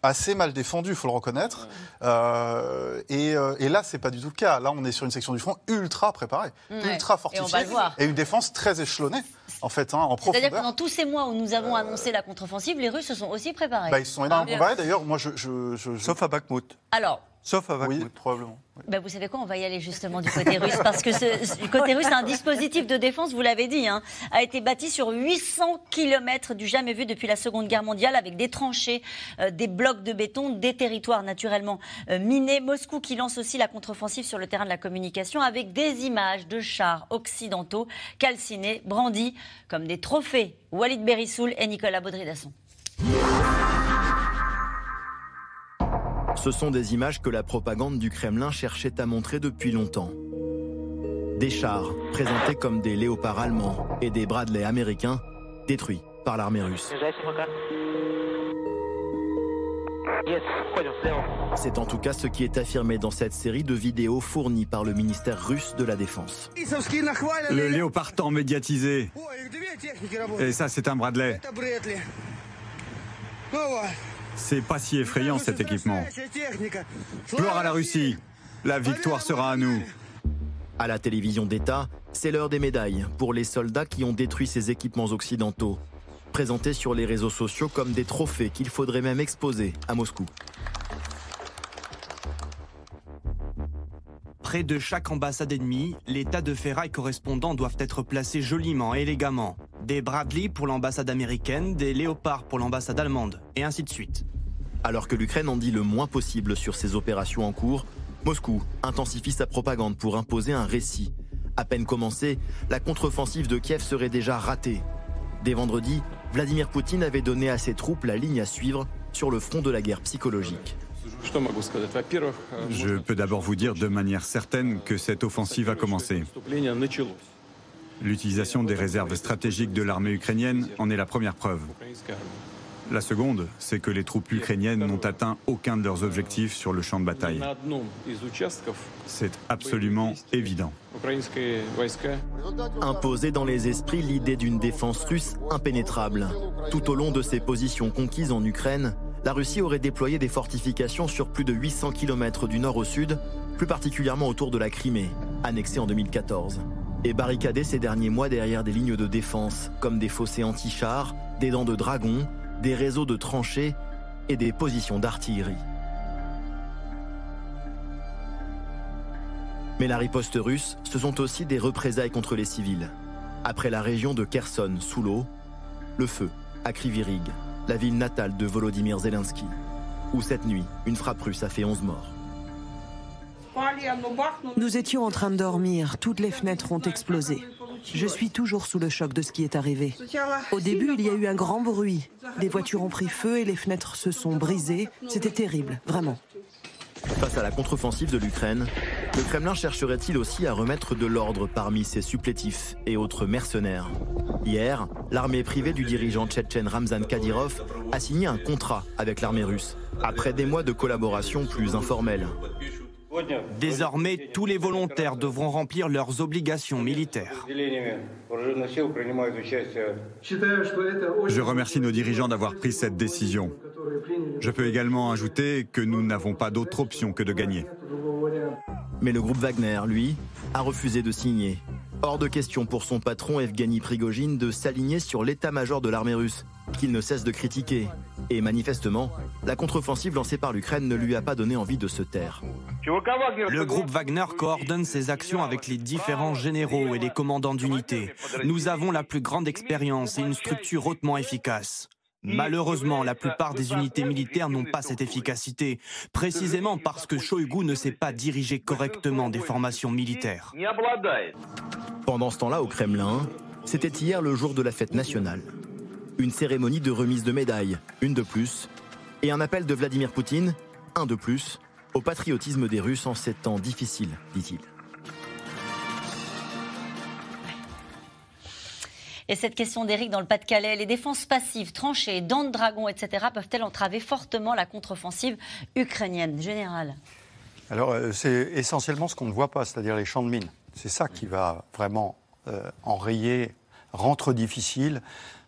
assez mal défendu, il faut le reconnaître. Ouais. Euh, et, et là, c'est pas du tout le cas. Là, on est sur une section du front ultra préparée, ouais. ultra fortifiée, et, et une défense très échelonnée, en fait, hein, en profondeur. C'est-à-dire que pendant tous ces mois où nous avons euh... annoncé la contre-offensive, les Russes se sont aussi préparés. Bah, ils se sont énormément ah, préparés. D'ailleurs, moi, je, je, je, je... sauf à Bakhmout. Alors. Sauf à Bakhmout, oui, probablement. Oui. Bah, vous savez quoi, on va y aller justement du côté russe, parce que ce, ce côté russe, c'est un dispositif de défense, vous l'avez dit, hein, a été bâti sur huit cents kilomètres du jamais vu depuis la Seconde Guerre mondiale, avec des tranchées, euh, des blocs de béton, des territoires naturellement euh, minés. Moscou qui lance aussi la contre-offensive sur le terrain de la communication, avec des images de chars occidentaux calcinés, brandis comme des trophées. Walid Berissoul et Nicolas Baudry-Dasson. Ce sont des images que la propagande du Kremlin cherchait à montrer depuis longtemps. Des chars présentés comme des Léopards allemands et des Bradley américains détruits par l'armée russe. C'est en tout cas ce qui est affirmé dans cette série de vidéos fournies par le ministère russe de la Défense. Le Léopard tant médiatisé. Et ça, c'est un Bradley. C'est pas si effrayant cet équipement. Gloire à la Russie, la victoire sera à nous. À la télévision d'État, c'est l'heure des médailles pour les soldats qui ont détruit ces équipements occidentaux, présentés sur les réseaux sociaux comme des trophées qu'il faudrait même exposer à Moscou. Près de chaque ambassade ennemie, les tas de ferraille correspondants doivent être placés joliment et élégamment. Des Bradley pour l'ambassade américaine, des Léopards pour l'ambassade allemande, et ainsi de suite. Alors que l'Ukraine en dit le moins possible sur ses opérations en cours, Moscou intensifie sa propagande pour imposer un récit. À peine commencée, la contre-offensive de Kiev serait déjà ratée. Dès vendredi, Vladimir Poutine avait donné à ses troupes la ligne à suivre sur le front de la guerre psychologique. Je peux d'abord vous dire de manière certaine que cette offensive a commencé. L'utilisation des réserves stratégiques de l'armée ukrainienne en est la première preuve. La seconde, c'est que les troupes ukrainiennes n'ont atteint aucun de leurs objectifs sur le champ de bataille. C'est absolument évident. Imposée dans les esprits l'idée d'une défense russe impénétrable. Tout au long de ses positions conquises en Ukraine, la Russie aurait déployé des fortifications sur plus de huit cents kilomètres du nord au sud, plus particulièrement autour de la Crimée, annexée en deux mille quatorze. Et barricadé ces derniers mois derrière des lignes de défense, comme des fossés anti-chars, des dents de dragon, des réseaux de tranchées et des positions d'artillerie. Mais la riposte russe, ce sont aussi des représailles contre les civils. Après la région de Kherson, sous l'eau, le feu à Kryvyi Rih, la ville natale de Volodymyr Zelensky, où cette nuit, une frappe russe a fait onze morts. Nous étions en train de dormir, toutes les fenêtres ont explosé. Je suis toujours sous le choc de ce qui est arrivé. Au début, il y a eu un grand bruit. Des voitures ont pris feu et les fenêtres se sont brisées. C'était terrible, vraiment. Face à la contre-offensive de l'Ukraine, le Kremlin chercherait-il aussi à remettre de l'ordre parmi ses supplétifs et autres mercenaires? Hier, l'armée privée du dirigeant tchétchène Ramzan Kadyrov a signé un contrat avec l'armée russe, après des mois de collaboration plus informelle. Désormais, tous les volontaires devront remplir leurs obligations militaires. Je remercie nos dirigeants d'avoir pris cette décision. Je peux également ajouter que nous n'avons pas d'autre option que de gagner. Mais le groupe Wagner, lui, a refusé de signer. Hors de question pour son patron Evgeny Prigojine de s'aligner sur l'état-major de l'armée russe, qu'il ne cesse de critiquer. Et manifestement, la contre-offensive lancée par l'Ukraine ne lui a pas donné envie de se taire. Le groupe Wagner coordonne ses actions avec les différents généraux et les commandants d'unités. Nous avons la plus grande expérience et une structure hautement efficace. Malheureusement, la plupart des unités militaires n'ont pas cette efficacité, précisément parce que Shoigu ne sait pas diriger correctement des formations militaires. Pendant ce temps-là, au Kremlin, c'était hier le jour de la fête nationale. Une cérémonie de remise de médailles, une de plus, et un appel de Vladimir Poutine, un de plus, au patriotisme des Russes en ces temps difficiles, dit-il. Et cette question d'Éric dans le Pas-de-Calais, les défenses passives, tranchées, dents de dragon, et cetera peuvent-elles entraver fortement la contre-offensive ukrainienne? Général. Alors, c'est essentiellement ce qu'on ne voit pas, c'est-à-dire les champs de mines. C'est ça qui va vraiment euh, enrayé, rentre difficile.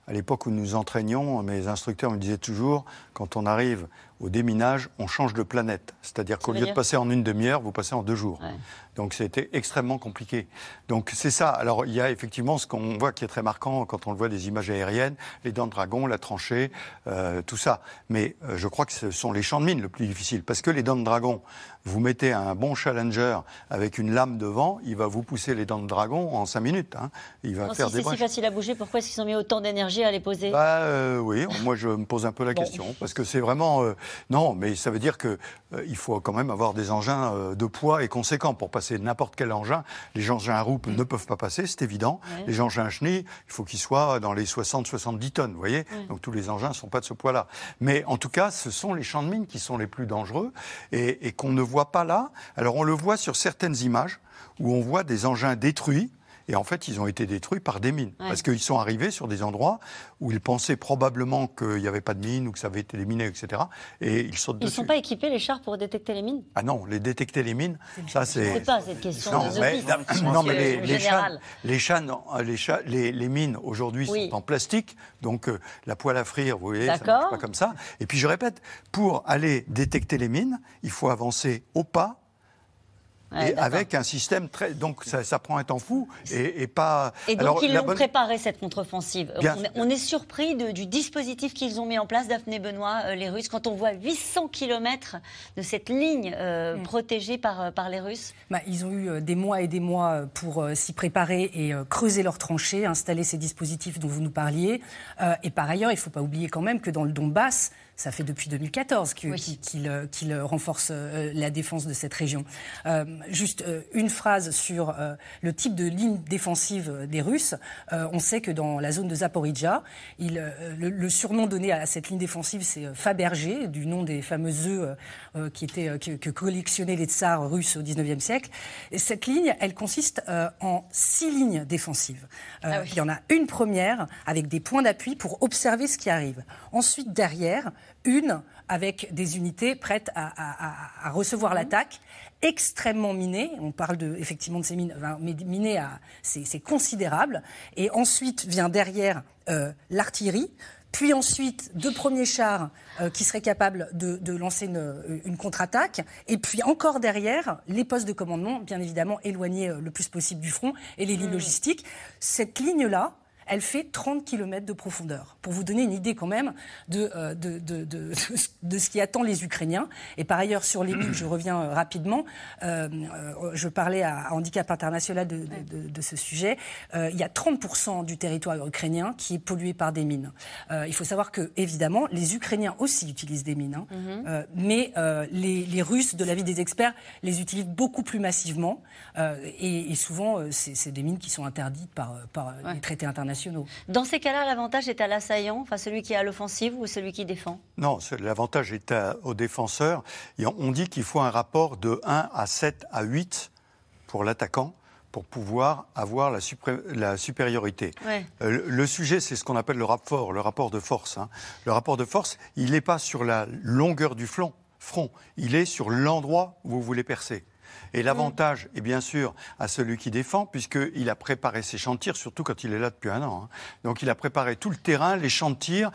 À l'époque où nous entraînions, mes instructeurs me disaient toujours, quand on arrive au déminage, on change de planète. C'est-à-dire qu'au lieu de passer en une demi-heure, vous passez en deux jours. Ouais. Donc c'était extrêmement compliqué. Donc c'est ça. Alors il y a effectivement ce qu'on voit qui est très marquant quand on le voit des images aériennes, les dents de dragon, la tranchée, euh, tout ça. Mais euh, je crois que ce sont les champs de mines le plus difficile. Parce que les dents de dragon, vous mettez un bon challenger avec une lame devant, il va vous pousser les dents de dragon en cinq minutes. Hein. Il va non, faire si des c'est si facile à bouger, pourquoi est-ce qu'ils ont mis autant d'énergie à les poser? bah, euh, Oui, moi je me pose un peu la bon. question, parce que c'est vraiment... Euh, non, mais ça veut dire qu'il euh, faut quand même avoir des engins euh, de poids et conséquents pour passer n'importe quel engin. Les engins à roues mmh. ne peuvent pas passer, c'est évident. Ouais. Les engins à chenilles, il faut qu'ils soient dans les soixante à soixante-dix tonnes, vous voyez. Ouais. Donc tous les engins ne sont pas de ce poids-là. Mais en tout cas, ce sont les champs de mines qui sont les plus dangereux et, et qu'on ne voit pas là. Alors on le voit sur certaines images où on voit des engins détruits. Et en fait, ils ont été détruits par des mines. Ouais. Parce qu'ils sont arrivés sur des endroits où ils pensaient probablement qu'il n'y avait pas de mines ou que ça avait été éliminé, et cetera. Et ils sautent ils dessus. Ils ne sont pas équipés, les chars, pour détecter les mines? Ah non, les détecter les mines, ça c'est... Je ne sais pas cette question. Non, de mais, non, non, mais les, les, chats, les, chats, les, chats, les, les mines, aujourd'hui, oui. sont en plastique. Donc, euh, la poêle à frire, vous voyez, ça ne marche pas comme ça. Et puis, je répète, pour aller détecter les mines, il faut avancer au pas. Ouais, et avec un système très... Donc ça, ça prend un temps fou et, et pas... Et donc alors, ils l'ont bonne... préparé cette contre-offensive. Bien... On, on est surpris de, du dispositif qu'ils ont mis en place, Daphné Benoit, euh, les Russes, quand on voit huit cents kilomètres de cette ligne euh, mmh. protégée par, par les Russes. Bah, ils ont eu des mois et des mois pour euh, s'y préparer et euh, creuser leurs tranchées, installer ces dispositifs dont vous nous parliez. Euh, et par ailleurs, il ne faut pas oublier quand même que dans le Donbass, ça fait depuis deux mille quatorze qu'il oui. qu'il, qu'il renforce la défense de cette région. Euh, juste une phrase sur le type de ligne défensive des Russes. Euh, on sait que dans la zone de Zaporijjia, il, le, le surnom donné à cette ligne défensive, c'est Fabergé, du nom des fameux œufs euh, qui étaient, que, que collectionnaient les tsars russes au dix-neuvième siècle. Et cette ligne, elle consiste euh, en six lignes défensives. Euh, ah oui. Il y en a une première avec des points d'appui pour observer ce qui arrive. Ensuite, derrière... Une avec des unités prêtes à, à, à, à recevoir mmh. l'attaque, extrêmement minée. On parle de, effectivement de ces mines, enfin, minées, à, c'est, c'est considérable. Et ensuite vient derrière euh, l'artillerie, puis ensuite deux premiers chars euh, qui seraient capables de, de lancer une, une contre-attaque. Et puis encore derrière, les postes de commandement, bien évidemment éloignés le plus possible du front, et les lignes mmh. logistiques. Cette ligne-là, elle fait trente kilomètres de profondeur, pour vous donner une idée quand même de, euh, de, de, de, de ce qui attend les Ukrainiens. Et par ailleurs, sur les mines, je reviens euh, rapidement, euh, euh, je parlais à, à Handicap International de, de, de, de ce sujet, euh, il y a trente pour cent du territoire ukrainien qui est pollué par des mines. Euh, il faut savoir que, évidemment, les Ukrainiens aussi utilisent des mines, hein, mm-hmm. euh, mais euh, les, les Russes, de l'avis des experts, les utilisent beaucoup plus massivement, euh, et, et souvent, euh, c'est, c'est des mines qui sont interdites par, par ouais. les traités internationaux. Dans ces cas-là, l'avantage est à l'assaillant, enfin celui qui est à l'offensive ou celui qui défend? Non, l'avantage est à, aux défenseurs. Et on dit qu'il faut un rapport de un à sept à huit pour l'attaquant pour pouvoir avoir la, supré- la supériorité. Ouais. Euh, le sujet, c'est ce qu'on appelle le rapport, le rapport de force. Hein. Le rapport de force, il n'est pas sur la longueur du flanc, front, il est sur l'endroit où vous voulez percer. Et l'avantage est bien sûr à celui qui défend, puisqu'il a préparé ses champs de tir, surtout quand il est là depuis un an. Hein. Donc il a préparé tout le terrain, les champs de tir.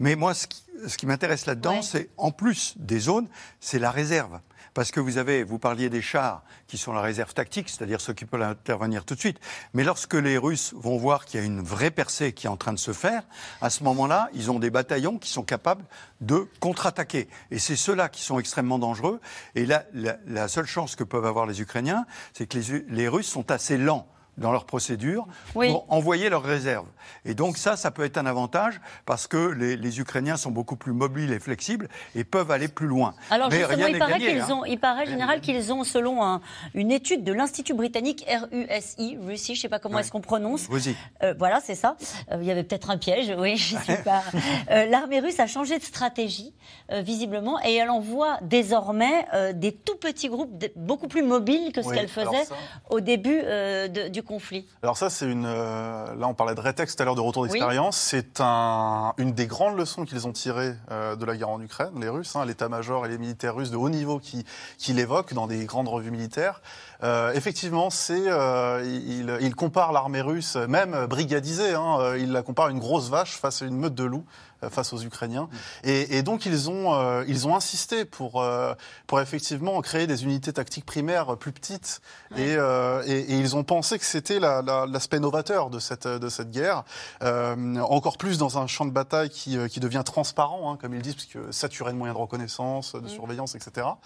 Mais moi, ce qui, ce qui m'intéresse là-dedans, ouais. c'est en plus des zones, c'est la réserve. Parce que vous avez, vous parliez des chars qui sont la réserve tactique, c'est-à-dire ceux qui peuvent intervenir tout de suite. Mais lorsque les Russes vont voir qu'il y a une vraie percée qui est en train de se faire, à ce moment-là, ils ont des bataillons qui sont capables de contre-attaquer. Et c'est ceux-là qui sont extrêmement dangereux. Et là, la, la seule chance que peuvent avoir les Ukrainiens, c'est que les, les Russes sont assez lents dans leur procédure, oui. pour envoyer leurs réserves. Et donc ça, ça peut être un avantage, parce que les, les Ukrainiens sont beaucoup plus mobiles et flexibles, et peuvent aller plus loin. Alors mais justement, rien il, n'est paraît gagné, qu'ils hein. ont, il paraît, général, qu'ils ont, selon un, une étude de l'Institut britannique R U S I, Russie, je ne sais pas comment ouais. est-ce qu'on prononce. Russie. Euh, voilà, c'est ça. Il euh, y avait peut-être un piège, oui, je ne sais pas. Euh, l'armée russe a changé de stratégie, euh, visiblement, et elle envoie désormais euh, des tout petits groupes de, beaucoup plus mobiles que ce oui, qu'elle faisait ça... au début euh, de, du conflit. Alors ça, c'est une... Euh, là, on parlait de rétexte tout à l'heure, de retour d'expérience. Oui. C'est un, une des grandes leçons qu'ils ont tirées euh, de la guerre en Ukraine, les Russes, hein, l'état-major et les militaires russes de haut niveau qui, qui l'évoquent dans des grandes revues militaires. Euh, effectivement, c'est, euh, il, il compare l'armée russe, même brigadisée, hein, il la compare à une grosse vache face à une meute de loups, face aux Ukrainiens. Et, et donc, ils ont, euh, ils ont insisté pour, euh, pour effectivement créer des unités tactiques primaires plus petites. Ouais. Et, euh, et, et ils ont pensé que c'était la, la, l'aspect novateur de cette, de cette guerre. Euh, encore plus dans un champ de bataille qui, qui devient transparent, hein, comme ils disent, puisque saturé de moyens de reconnaissance, de surveillance, et cetera.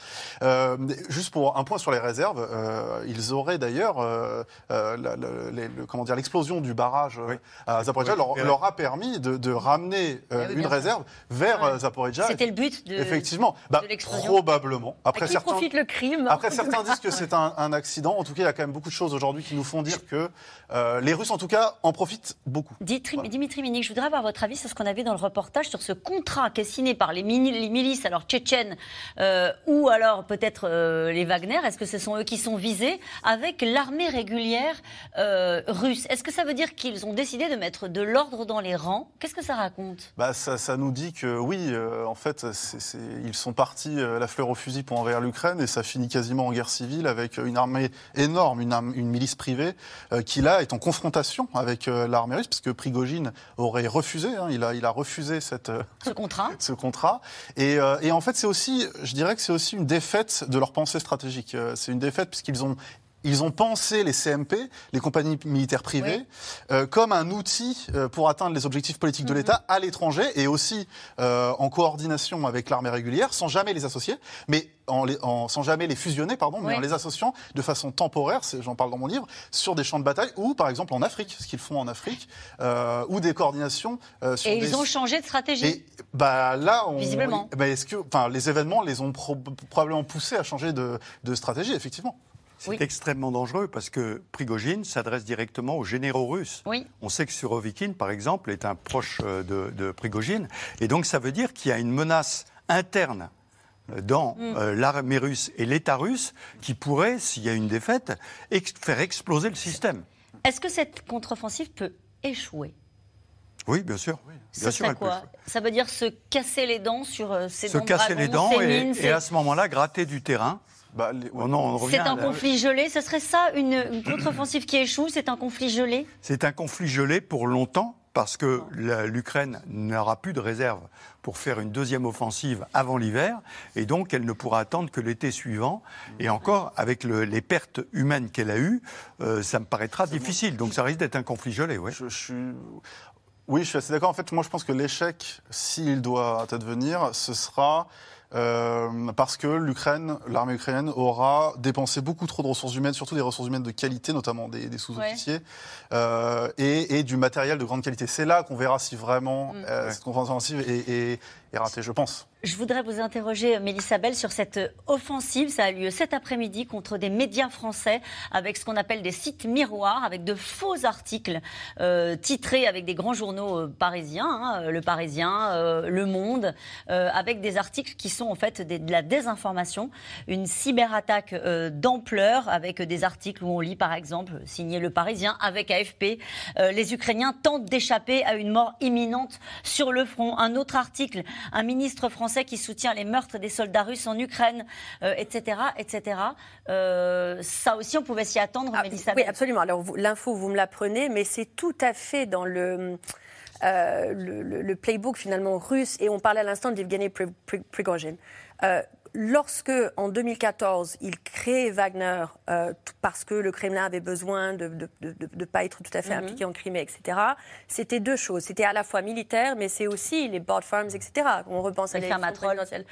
Euh, juste pour un point sur les réserves, euh, ils auraient d'ailleurs, euh, euh, la, la, les, le, comment dire, l'explosion du barrage oui. à Zaporijjia leur, leur a permis de, de ramener... Euh, une réserve vers ah ouais. Zaporijjia. C'était le but de, effectivement. Bah, de l'explosion. Probablement. Après, certains, profite le crime. Après, certains disent que c'est un, un accident. En tout cas, il y a quand même beaucoup de choses aujourd'hui qui nous font dire que euh, les Russes, en tout cas, en profitent beaucoup. Dimitri, voilà. Dimitri Minic, je voudrais avoir votre avis sur ce qu'on avait dans le reportage, sur ce contrat qui est signé par les, mini, les milices, alors tchétchènes, euh, ou alors peut-être euh, les Wagner. Est-ce que ce sont eux qui sont visés avec l'armée régulière euh, russe? Est-ce que ça veut dire qu'ils ont décidé de mettre de l'ordre dans les rangs? Qu'est-ce que ça raconte? Bah, Ça, ça nous dit que oui, euh, en fait, c'est, c'est, ils sont partis euh, la fleur au fusil pour envahir l'Ukraine et ça finit quasiment en guerre civile avec une armée énorme, une, arme, une milice privée euh, qui là est en confrontation avec euh, l'armée russe, parce que Prigojine aurait refusé, hein, il, a, il a refusé cette, euh, ce contrat. ce contrat. Et, euh, et en fait, c'est aussi, je dirais que c'est aussi une défaite de leur pensée stratégique. Euh, c'est une défaite puisqu'ils ont... Ils ont pensé les C M P, les compagnies militaires privées, oui. euh, comme un outil euh, pour atteindre les objectifs politiques de mmh. l'État à l'étranger et aussi euh, en coordination avec l'armée régulière, sans jamais les associer, mais en les, en, sans jamais les fusionner, pardon, oui. mais en les associant de façon temporaire, j'en parle dans mon livre, sur des champs de bataille ou par exemple en Afrique, ce qu'ils font en Afrique, euh, ou des coordinations. Euh, sur et des... ils ont changé de stratégie. Et, bah là, on, visiblement. Bah, est-ce que, enfin, les événements les ont pro- probablement poussés à changer de, de stratégie, effectivement. C'est oui. extrêmement dangereux parce que Prigojine s'adresse directement aux généraux russes. Oui. On sait que Surovikin, par exemple, est un proche de, de Prigojine. Et donc, ça veut dire qu'il y a une menace interne dans mm. euh, l'armée russe et l'État russe qui pourrait, s'il y a une défaite, ex- faire exploser le système. Est-ce que cette contre-offensive peut échouer ? Oui, bien sûr. Oui. Bien sûr, elle peut échouer. Ça veut dire se casser les dents sur ces dents de dragon, ces mines. Se casser les dents et, mines, et à ce moment-là, gratter du terrain. Bah, les... oh non, on c'est un à... conflit gelé, ce serait ça une, une contre-offensive qui échoue, c'est un conflit gelé ? C'est un conflit gelé pour longtemps, parce que la, l'Ukraine n'aura plus de réserve pour faire une deuxième offensive avant l'hiver, et donc elle ne pourra attendre que l'été suivant, et encore avec le, les pertes humaines qu'elle a eues, euh, ça me paraîtra c'est difficile, bon. Donc ça risque d'être un conflit gelé. Ouais. Je, je suis... Oui, je suis assez d'accord, en fait moi je pense que l'échec, s'il doit advenir, ce sera... Euh, parce que l'Ukraine, l'armée ukrainienne aura dépensé beaucoup trop de ressources humaines, surtout des ressources humaines de qualité, notamment des, des sous-officiers, ouais. euh, et, et du matériel de grande qualité. C'est là qu'on verra si vraiment mmh. euh, ouais. cette contre-offensive est, est, est ratée, je pense. Je voudrais vous interroger, Melissa Bell, sur cette offensive. Ça a lieu cet après-midi contre des médias français avec ce qu'on appelle des sites miroirs, avec de faux articles euh, titrés avec des grands journaux euh, parisiens, hein, le Parisien, euh, le Monde, euh, avec des articles qui sont en fait des, de la désinformation. Une cyberattaque euh, d'ampleur avec des articles où on lit par exemple, signé le Parisien, avec A F P, euh, les Ukrainiens tentent d'échapper à une mort imminente sur le front. Un autre article, un ministre français qui soutient les meurtres des soldats russes en Ukraine, euh, et cetera, et cetera. Euh, ça aussi, on pouvait s'y attendre. Ah, oui, absolument. Alors, vous, l'info, vous me la prenez, mais c'est tout à fait dans le, euh, le, le playbook, finalement, russe. Et on parlait à l'instant d'Evgeny Prigojine. Euh, Lorsque, en deux mille quatorze, il crée Wagner euh, t- parce que le Kremlin avait besoin de ne pas être tout à fait mm-hmm. impliqué en Crimée, et cetera, c'était deux choses. C'était à la fois militaire, mais c'est aussi les board farms, et cetera. On repense à les sanctions présidentielles.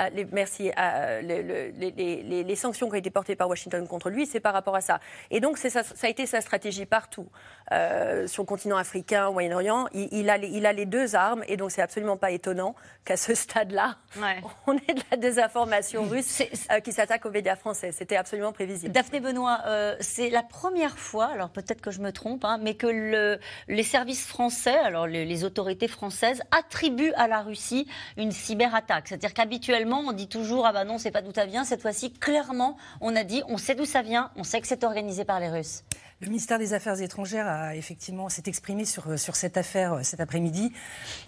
Euh, les, merci. Euh, les, les, les, les sanctions qui ont été portées par Washington contre lui, c'est par rapport à ça. Et donc, c'est ça, ça a été sa stratégie partout. Euh, sur le continent africain, au Moyen-Orient, il, il, a les, il a les deux armes. Et donc, c'est absolument pas étonnant qu'à ce stade-là, ouais. on ait de la désinformation russe euh, qui s'attaque aux médias français. C'était absolument prévisible. Daphné Benoit, euh, c'est la première fois, alors peut-être que je me trompe, hein, mais que le, les services français, alors les, les autorités françaises, attribuent à la Russie une cyberattaque. C'est-à-dire qu'habituellement, on dit toujours « Ah ben non, c'est pas d'où ça vient ». Cette fois-ci, clairement, on a dit « On sait d'où ça vient, on sait que c'est organisé par les Russes ». Le ministère des Affaires étrangères a effectivement s'est exprimé sur, sur cette affaire cet après-midi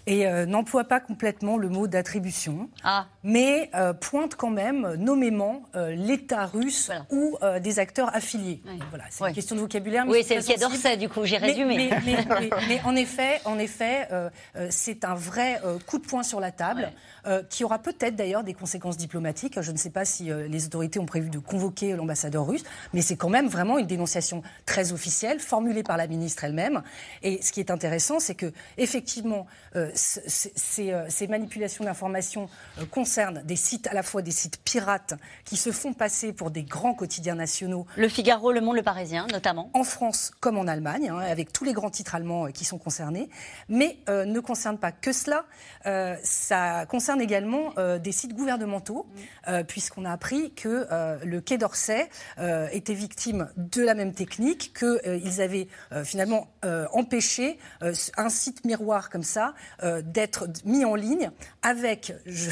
et euh, n'emploie pas complètement le mot d'attribution, ah. mais euh, pointe quand même nommément euh, l'État russe voilà. ou euh, des acteurs affiliés. Oui. Voilà, c'est oui. une question de vocabulaire. Mais oui, c'est le Quai d'Orsay, du coup, j'ai résumé. Mais, mais, mais, mais, mais en effet, en effet euh, euh, c'est un vrai euh, coup de poing sur la table ouais. euh, qui aura peut-être d'ailleurs des conséquences diplomatiques. Je ne sais pas si euh, les autorités ont prévu de convoquer l'ambassadeur russe, mais c'est quand même vraiment une dénonciation très officielle, formulée par la ministre elle-même. Et ce qui est intéressant, c'est que effectivement, euh, c- c- euh, ces manipulations d'informations euh, concernent des sites, à la fois des sites pirates qui se font passer pour des grands quotidiens nationaux. Le Figaro, Le Monde, Le Parisien, notamment. En France comme en Allemagne, hein, avec tous les grands titres allemands euh, qui sont concernés. Mais euh, ne concerne pas que cela. Euh, ça concerne également euh, des sites gouvernementaux, euh, puisqu'on a appris que euh, le Quai d'Orsay euh, était victime de la même technique, qu'ils euh, avaient euh, finalement euh, empêché euh, un site miroir comme ça euh, d'être mis en ligne avec, je,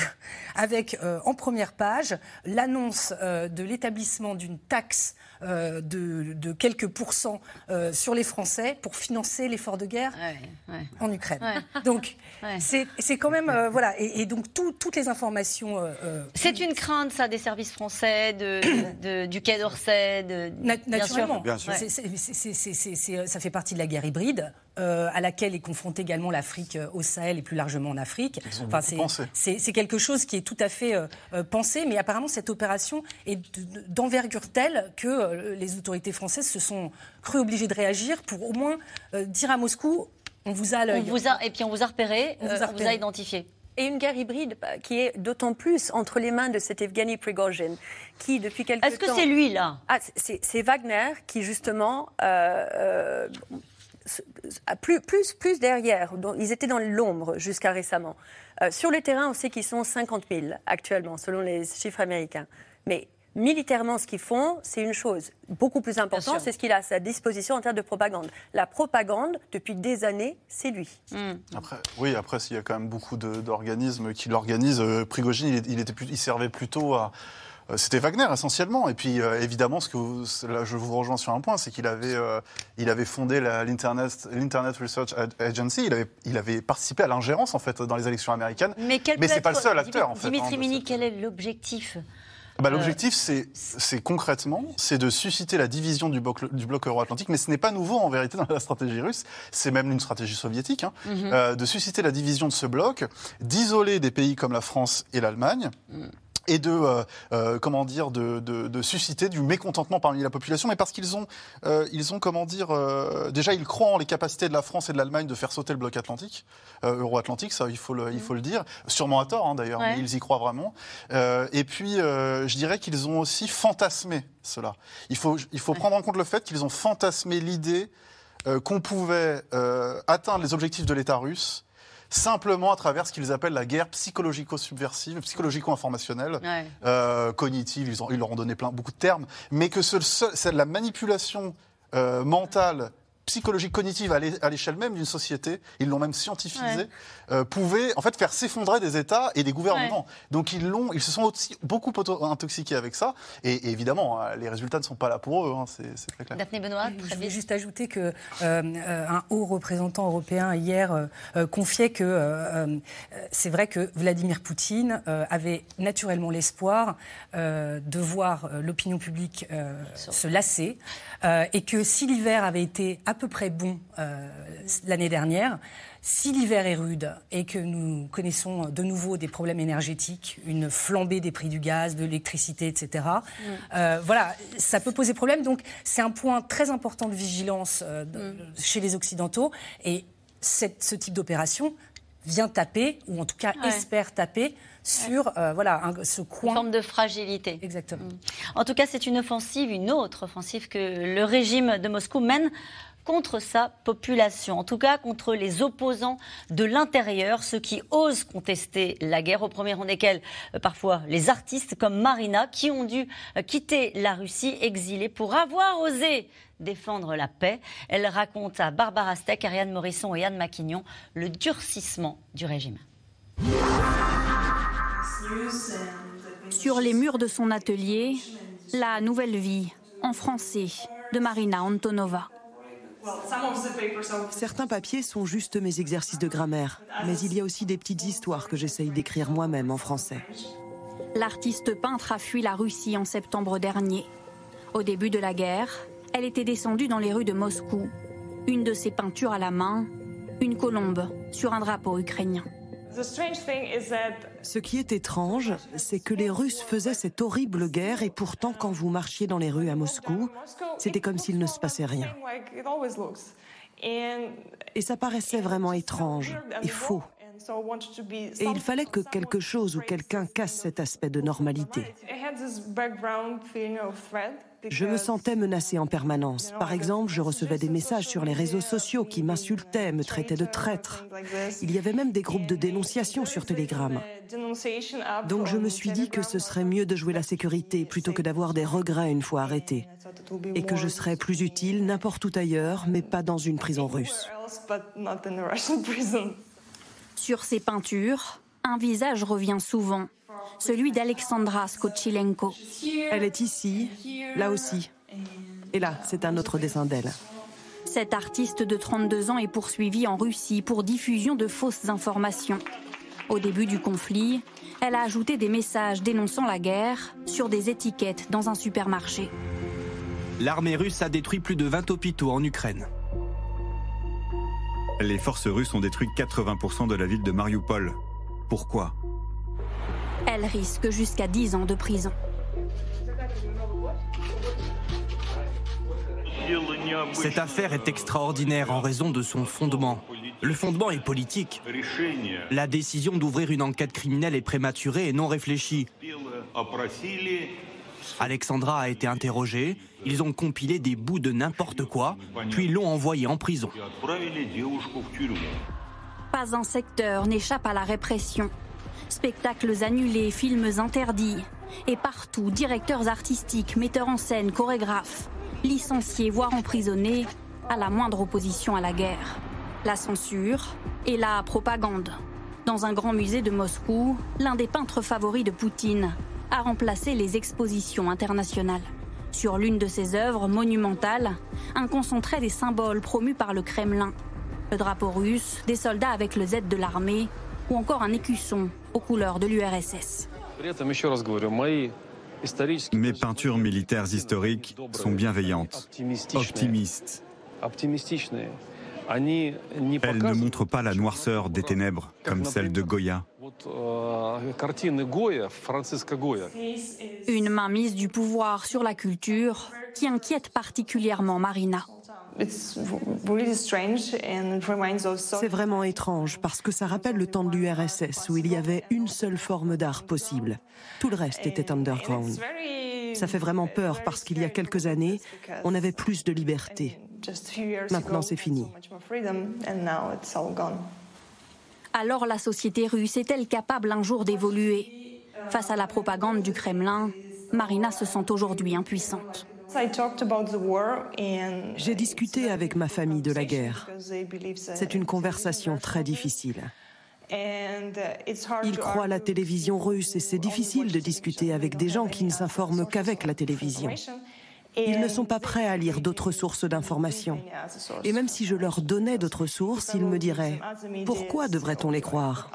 avec euh, en première page l'annonce euh, de l'établissement d'une taxe euh, de, de quelques pourcents euh, sur les Français pour financer l'effort de guerre ouais, ouais. en Ukraine. Ouais. Donc ouais. C'est, c'est quand même euh, voilà et, et donc tout, toutes les informations. Euh, c'est une crainte ça des services français de, de, de, du Quai d'Orsay de, Na- naturellement. Bien sûr. Bien sûr. C'est, c'est, c'est, c'est, c'est, c'est, ça fait partie de la guerre hybride. Euh, à laquelle est confrontée également l'Afrique euh, au Sahel et plus largement en Afrique. Enfin, c'est, c'est, c'est quelque chose qui est tout à fait euh, pensé, mais apparemment cette opération est de, d'envergure telle que euh, les autorités françaises se sont crues obligées de réagir pour au moins euh, dire à Moscou on vous a à l'œil. On vous a, et puis on vous a repéré, on, euh, vous, a repéré. on vous a identifié. Et une guerre hybride qui est d'autant plus entre les mains de cet Evgeny Prigojine, qui depuis quelques temps... Est-ce que temps... c'est lui, là ah, c'est, c'est Wagner qui, justement... Euh, euh, Plus, plus, plus derrière. Donc, ils étaient dans l'ombre jusqu'à récemment. Euh, sur le terrain, on sait qu'ils sont cinquante mille actuellement, selon les chiffres américains. Mais militairement, ce qu'ils font, c'est une chose beaucoup plus importante, c'est ce qu'il a à sa disposition en termes de propagande. La propagande, depuis des années, c'est lui. Mm. Après, oui, après, s'il y a quand même beaucoup de, d'organismes qui l'organisent. Euh, Prigojine, il, il, était plus, il servait plutôt à... C'était Wagner essentiellement, et puis euh, évidemment, ce que vous, là, je vous rejoins sur un point, c'est qu'il avait, euh, il avait fondé la, l'Internet, l'Internet Research Agency, il avait, il avait participé à l'ingérence en fait dans les élections américaines. Mais, quel Mais c'est être, pas le seul acteur Dimitri, en fait. Dimitri hein, Minic, quel est l'objectif ? Bah, l'objectif, c'est, c'est concrètement, c'est de susciter la division du bloc, du bloc euro-atlantique, mais ce n'est pas nouveau en vérité dans la stratégie russe, c'est même une stratégie soviétique, hein, mm-hmm. euh, de susciter la division de ce bloc, d'isoler des pays comme la France et l'Allemagne, mm. et de, euh, euh, comment dire, de, de, de susciter du mécontentement parmi la population, mais parce qu'ils ont, euh, ils ont comment dire, euh, déjà ils croient en les capacités de la France et de l'Allemagne de faire sauter le bloc atlantique, euh, euro-atlantique, ça il faut le, il faut le dire, sûrement à tort hein, d'ailleurs, ouais. mais ils y croient vraiment. Euh, et puis euh, je dirais qu'ils ont aussi fantasmé cela. Il faut, il faut ouais. prendre en compte le fait qu'ils ont fantasmé l'idée euh, qu'on pouvait euh, atteindre les objectifs de l'État russe simplement à travers ce qu'ils appellent la guerre psychologico-subversive, psychologico-informationnelle, ouais. euh, cognitive, ils, ont, ils leur ont donné plein, beaucoup de termes, mais que ce, ce, c'est de la manipulation euh, mentale, psychologique, cognitive, à, l'é- à l'échelle même d'une société, ils l'ont même scientificisée, ouais. euh, pouvait en fait faire s'effondrer des États et des gouvernements. Ouais. Donc ils, l'ont, ils se sont aussi beaucoup intoxiqués avec ça, et, et évidemment, les résultats ne sont pas là pour eux, hein, c'est, c'est très clair. Daphné Benoit, très je voulais juste ajouter qu'un euh, haut représentant européen hier euh, confiait que euh, euh, c'est vrai que Vladimir Poutine euh, avait naturellement l'espoir euh, de voir l'opinion publique euh, se lasser, euh, et que si l'hiver avait été à peu près bon euh, l'année dernière. Si l'hiver est rude et que nous connaissons de nouveau des problèmes énergétiques, une flambée des prix du gaz, de l'électricité, et cetera, mm. euh, voilà, ça peut poser problème. Donc, c'est un point très important de vigilance euh, mm. chez les Occidentaux. Et cette, ce type d'opération vient taper, ou en tout cas ouais. espère taper, sur ouais. euh, voilà, un, ce coin. Une forme de fragilité. Exactement. Mm. En tout cas, c'est une offensive, une autre offensive que le régime de Moscou mène contre sa population, en tout cas contre les opposants de l'intérieur, ceux qui osent contester la guerre, au premier rang desquels euh, parfois les artistes comme Marina, qui ont dû euh, quitter la Russie exilée pour avoir osé défendre la paix. Elle raconte à Barbara Steck, Ariane Morisson et Anne Maquignon le durcissement du régime. Sur les murs de son atelier, la nouvelle vie, en français. de Marina Antonova. Certains papiers sont juste mes exercices de grammaire, mais il y a aussi des petites histoires que j'essaye d'écrire moi-même en français. L'artiste peintre a fui la Russie en septembre dernier. Au début de la guerre, elle était descendue dans les rues de Moscou. Une de ses peintures à la main, une colombe sur un drapeau ukrainien. Ce qui est étrange, c'est que les Russes faisaient cette horrible guerre et pourtant quand vous marchiez dans les rues à Moscou, c'était comme s'il ne se passait rien. Et ça paraissait vraiment étrange et faux. Et il fallait que quelque chose ou quelqu'un casse cet aspect de normalité. Je me sentais menacée en permanence. Par exemple, je recevais des messages sur les réseaux sociaux qui m'insultaient, me traitaient de traître. Il y avait même des groupes de dénonciation sur Telegram. Donc je me suis dit que ce serait mieux de jouer la sécurité plutôt que d'avoir des regrets une fois arrêté. Et que je serais plus utile n'importe où ailleurs, mais pas dans une prison russe. Sur ses peintures, un visage revient souvent, celui d'Alexandra Skotchilenko. Elle est ici, là aussi, et là, c'est un autre dessin d'elle. Cette artiste de trente-deux ans est poursuivie en Russie pour diffusion de fausses informations. Au début du conflit, elle a ajouté des messages dénonçant la guerre sur des étiquettes dans un supermarché. L'armée russe a détruit plus de vingt hôpitaux en Ukraine. Les forces russes ont détruit quatre-vingts pour cent de la ville de Mariupol. Pourquoi? Elle risque jusqu'à dix ans de prison. Cette affaire est extraordinaire en raison de son fondement. Le fondement est politique. La décision d'ouvrir une enquête criminelle est prématurée et non réfléchie. Alexandra a été interrogée, ils ont compilé des bouts de n'importe quoi, puis l'ont envoyée en prison. Pas un secteur n'échappe à la répression. Spectacles annulés, films interdits. Et partout, directeurs artistiques, metteurs en scène, chorégraphes, licenciés, voire emprisonnés, à la moindre opposition à la guerre. La censure et la propagande. Dans un grand musée de Moscou, l'un des peintres favoris de Poutine a remplacé les expositions internationales. Sur l'une de ses œuvres monumentales, un concentré des symboles promus par le Kremlin. Le drapeau russe, des soldats avec le Z de l'armée, ou encore un écusson aux couleurs de l'U R S S. Mes peintures militaires historiques sont bienveillantes, optimistes. Elles ne montrent pas la noirceur des ténèbres, comme celle de Goya. Une mainmise du pouvoir sur la culture qui inquiète particulièrement Marina. C'est vraiment étrange parce que ça rappelle le temps de l'U R S S où il y avait une seule forme d'art possible. Tout le reste était underground. Ça fait vraiment peur parce qu'il y a quelques années, on avait plus de liberté. Maintenant, c'est fini. Alors la société russe est-elle capable un jour d'évoluer? Face à la propagande du Kremlin, Marina se sent aujourd'hui impuissante. J'ai discuté avec ma famille de la guerre. C'est une conversation très difficile. Ils croient la télévision russe et c'est difficile de discuter avec des gens qui ne s'informent qu'avec la télévision. Ils ne sont pas prêts à lire d'autres sources d'informations. Et même si je leur donnais d'autres sources, ils me diraient « Pourquoi devrait-on les croire ?»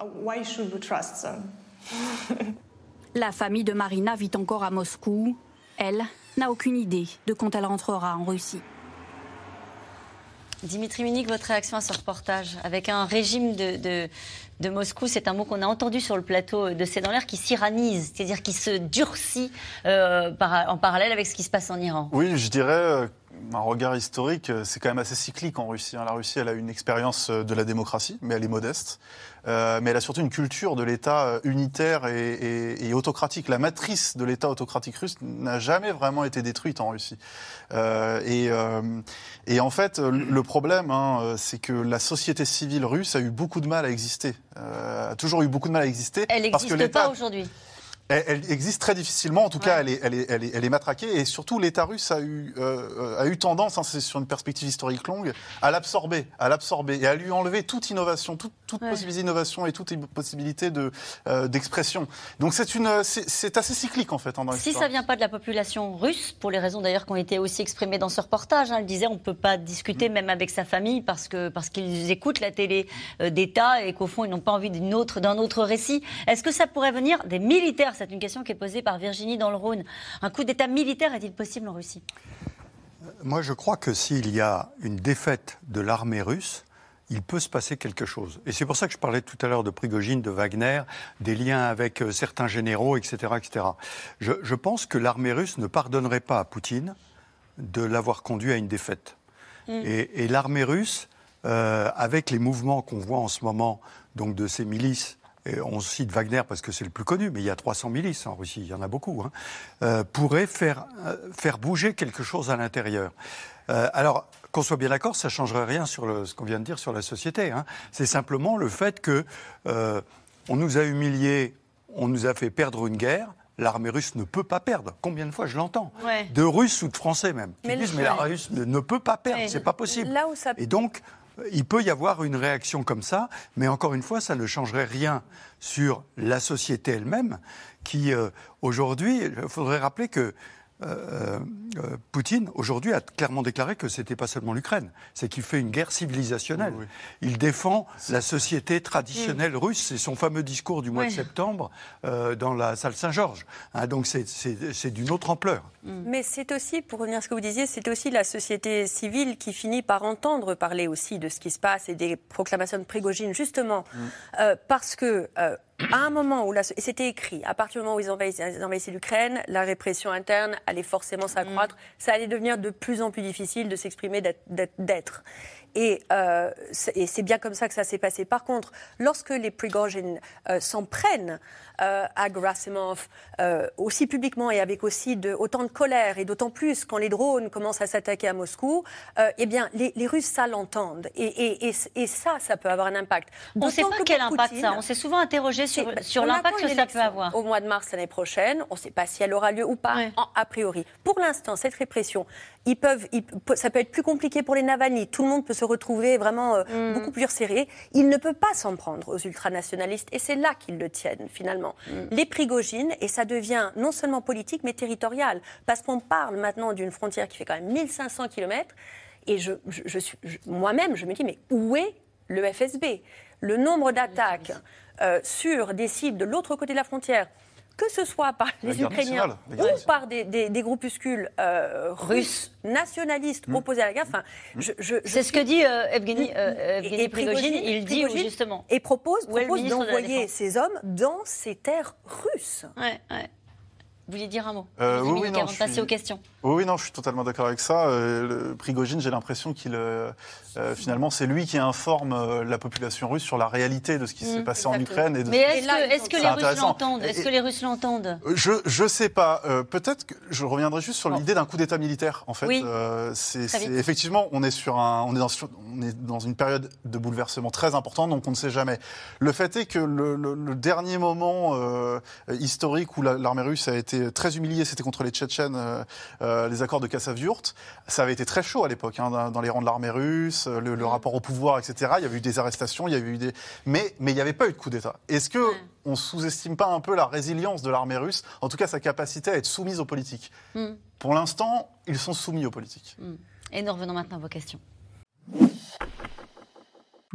La famille de Marina vit encore à Moscou. Elle n'a aucune idée de quand elle rentrera en Russie. Dimitri Minic, votre réaction à ce reportage avec un régime de, de, de Moscou, c'est un mot qu'on a entendu sur le plateau de C'est dans l'air, qui s'iranise, c'est-à-dire qui se durcit euh, par, en parallèle avec ce qui se passe en Iran. Oui, je dirais, euh, un regard historique, c'est quand même assez cyclique en Russie. La Russie, elle a une expérience de la démocratie, mais elle est modeste. Euh, mais elle a surtout une culture de l'État unitaire et, et, et autocratique. La matrice de l'État autocratique russe n'a jamais vraiment été détruite en Russie. Euh, et, euh, et en fait, le problème, hein, c'est que la société civile russe a eu beaucoup de mal à exister. Euh, a toujours eu beaucoup de mal à exister. Elle n'existe pas aujourd'hui. Elle existe très difficilement, en tout cas, ouais. elle, est, elle, est, elle, est, elle est matraquée. Et surtout, l'État russe a eu, euh, a eu tendance, hein, c'est sur une perspective historique longue, à l'absorber, à l'absorber et à lui enlever toute innovation, toute, toute ouais. possibilité d'innovation et toute possibilité de, euh, d'expression. Donc c'est, une, c'est, c'est assez cyclique, en fait. Hein, dans si ça ne vient pas de la population russe, pour les raisons d'ailleurs qui ont été aussi exprimées dans ce reportage, hein, elle disait on ne peut pas discuter mmh. même avec sa famille parce, que, parce qu'ils écoutent la télé euh, d'État et qu'au fond, ils n'ont pas envie d'une autre, d'un autre récit. Est-ce que ça pourrait venir des militaires ? C'est une question qui est posée par Virginie dans le Rhône. Un coup d'État militaire est-il possible en Russie ? Moi, je crois que s'il y a une défaite de l'armée russe, il peut se passer quelque chose. Et c'est pour ça que je parlais tout à l'heure de Prigojine, de Wagner, des liens avec certains généraux, et cetera et cetera. Je, je pense que l'armée russe ne pardonnerait pas à Poutine de l'avoir conduit à une défaite. Mmh. Et, et l'armée russe, euh, avec les mouvements qu'on voit en ce moment, donc de ces milices, et on cite Wagner parce que c'est le plus connu, mais il y a trois cents milices en Russie, il y en a beaucoup, hein, euh, pourrait faire, euh, faire bouger quelque chose à l'intérieur. Euh, alors, qu'on soit bien d'accord, ça ne changerait rien sur le, ce qu'on vient de dire sur la société. Hein. C'est simplement le fait que euh, on nous a humiliés, on nous a fait perdre une guerre. L'armée russe ne peut pas perdre. Combien de fois je l'entends, ouais. de Russes ou de Français même. Qui mais disent, le... mais la Russie ne, ne peut pas perdre, ouais. c'est pas possible. Là où ça... Et donc... il peut y avoir une réaction comme ça, mais encore une fois, ça ne changerait rien sur la société elle-même, qui euh, aujourd'hui, il faudrait rappeler que euh, euh, Poutine, aujourd'hui, a clairement déclaré que ce n'était pas seulement l'Ukraine, c'est qu'il fait une guerre civilisationnelle. Oui, oui. Il défend c'est... la société traditionnelle oui. russe, c'est son fameux discours du mois oui. de septembre euh, dans la salle Saint-Georges. Hein, donc c'est, c'est, c'est d'une autre ampleur. Mais c'est aussi, pour revenir à ce que vous disiez, c'est aussi la société civile qui finit par entendre parler aussi de ce qui se passe et des proclamations de Prigojine, justement, mmh. euh, parce que euh, à un moment où la, et c'était écrit, à partir du moment où ils envahissaient l'Ukraine, la répression interne allait forcément s'accroître, mmh. ça allait devenir de plus en plus difficile de s'exprimer, d'être. d'être. Et, euh, et c'est bien comme ça que ça s'est passé. Par contre, lorsque les Prigojine euh, s'en prennent euh, à Gerasimov, euh, aussi publiquement et avec aussi de, autant de colère, et d'autant plus quand les drones commencent à s'attaquer à Moscou, euh, eh bien, les, les Russes, ça l'entendent. Et, et, et, et ça, ça peut avoir un impact. D'autant on ne sait pas que quel impact Poutine, ça. On s'est souvent interrogé sur, sur l'impact que ça peut avoir. Au mois de mars l'année prochaine, on ne sait pas si elle aura lieu ou pas, oui. en, a priori. Pour l'instant, cette répression, ils peuvent, ils, ça peut être plus compliqué pour les Navalny. Tout le monde peut se retrouver vraiment euh, mmh. beaucoup plus resserré. Il ne peut pas s'en prendre aux ultranationalistes et c'est là qu'ils le tiennent finalement. Mmh. Les Prigojine, et ça devient non seulement politique mais territorial, parce qu'on parle maintenant d'une frontière qui fait quand même mille cinq cents kilomètres et je, je, je, je, moi-même je me dis mais où est le F S B ? Le nombre d'attaques euh, sur des cibles de l'autre côté de la frontière, que ce soit par les Ukrainiens ou par des, des, des groupuscules euh, russes, nationalistes, mmh. opposés à la guerre. Enfin, je, je, je c'est ce que dit euh, Evgeny, euh, Evgeny et, et Prigojine, il dit Prigojine, justement. Et propose, propose d'envoyer ces hommes dans ces terres russes. Ouais, ouais. Vous vouliez dire un mot euh, oui, oui, non, avant de passer suis... aux questions. Oui, non, je suis totalement d'accord avec ça. Euh, le Prigojine, j'ai l'impression qu'il, euh, finalement, c'est lui qui informe euh, la population russe sur la réalité de ce qui mmh, s'est passé exactement. en Ukraine. Et de... Mais est-ce, que, est-ce, que, les Russes l'entendent est-ce et... que les Russes l'entendent Je ne sais pas. Euh, peut-être que je reviendrai juste sur bon. l'idée d'un coup d'État militaire, en fait. Oui. Euh, c'est, c'est... Effectivement, on est, sur un... on, est dans... on est dans une période de bouleversement très importante, donc on ne sait jamais. Le fait est que le, le, le dernier moment euh, historique où la, l'armée russe a été très humilié, c'était contre les Tchétchènes, euh, euh, les accords de Kassav-Yurt. Ça avait été très chaud à l'époque, hein, dans, dans les rangs de l'armée russe, le, le rapport au pouvoir, et cetera. Il y avait eu des arrestations, il y avait eu des... Mais, mais il n'y avait pas eu de coup d'État. Est-ce que... Ouais. on ne sous-estime pas un peu la résilience de l'armée russe, en tout cas sa capacité à être soumise aux politiques. Mm. Pour l'instant, ils sont soumis aux politiques. Mm. Et nous revenons maintenant à vos questions.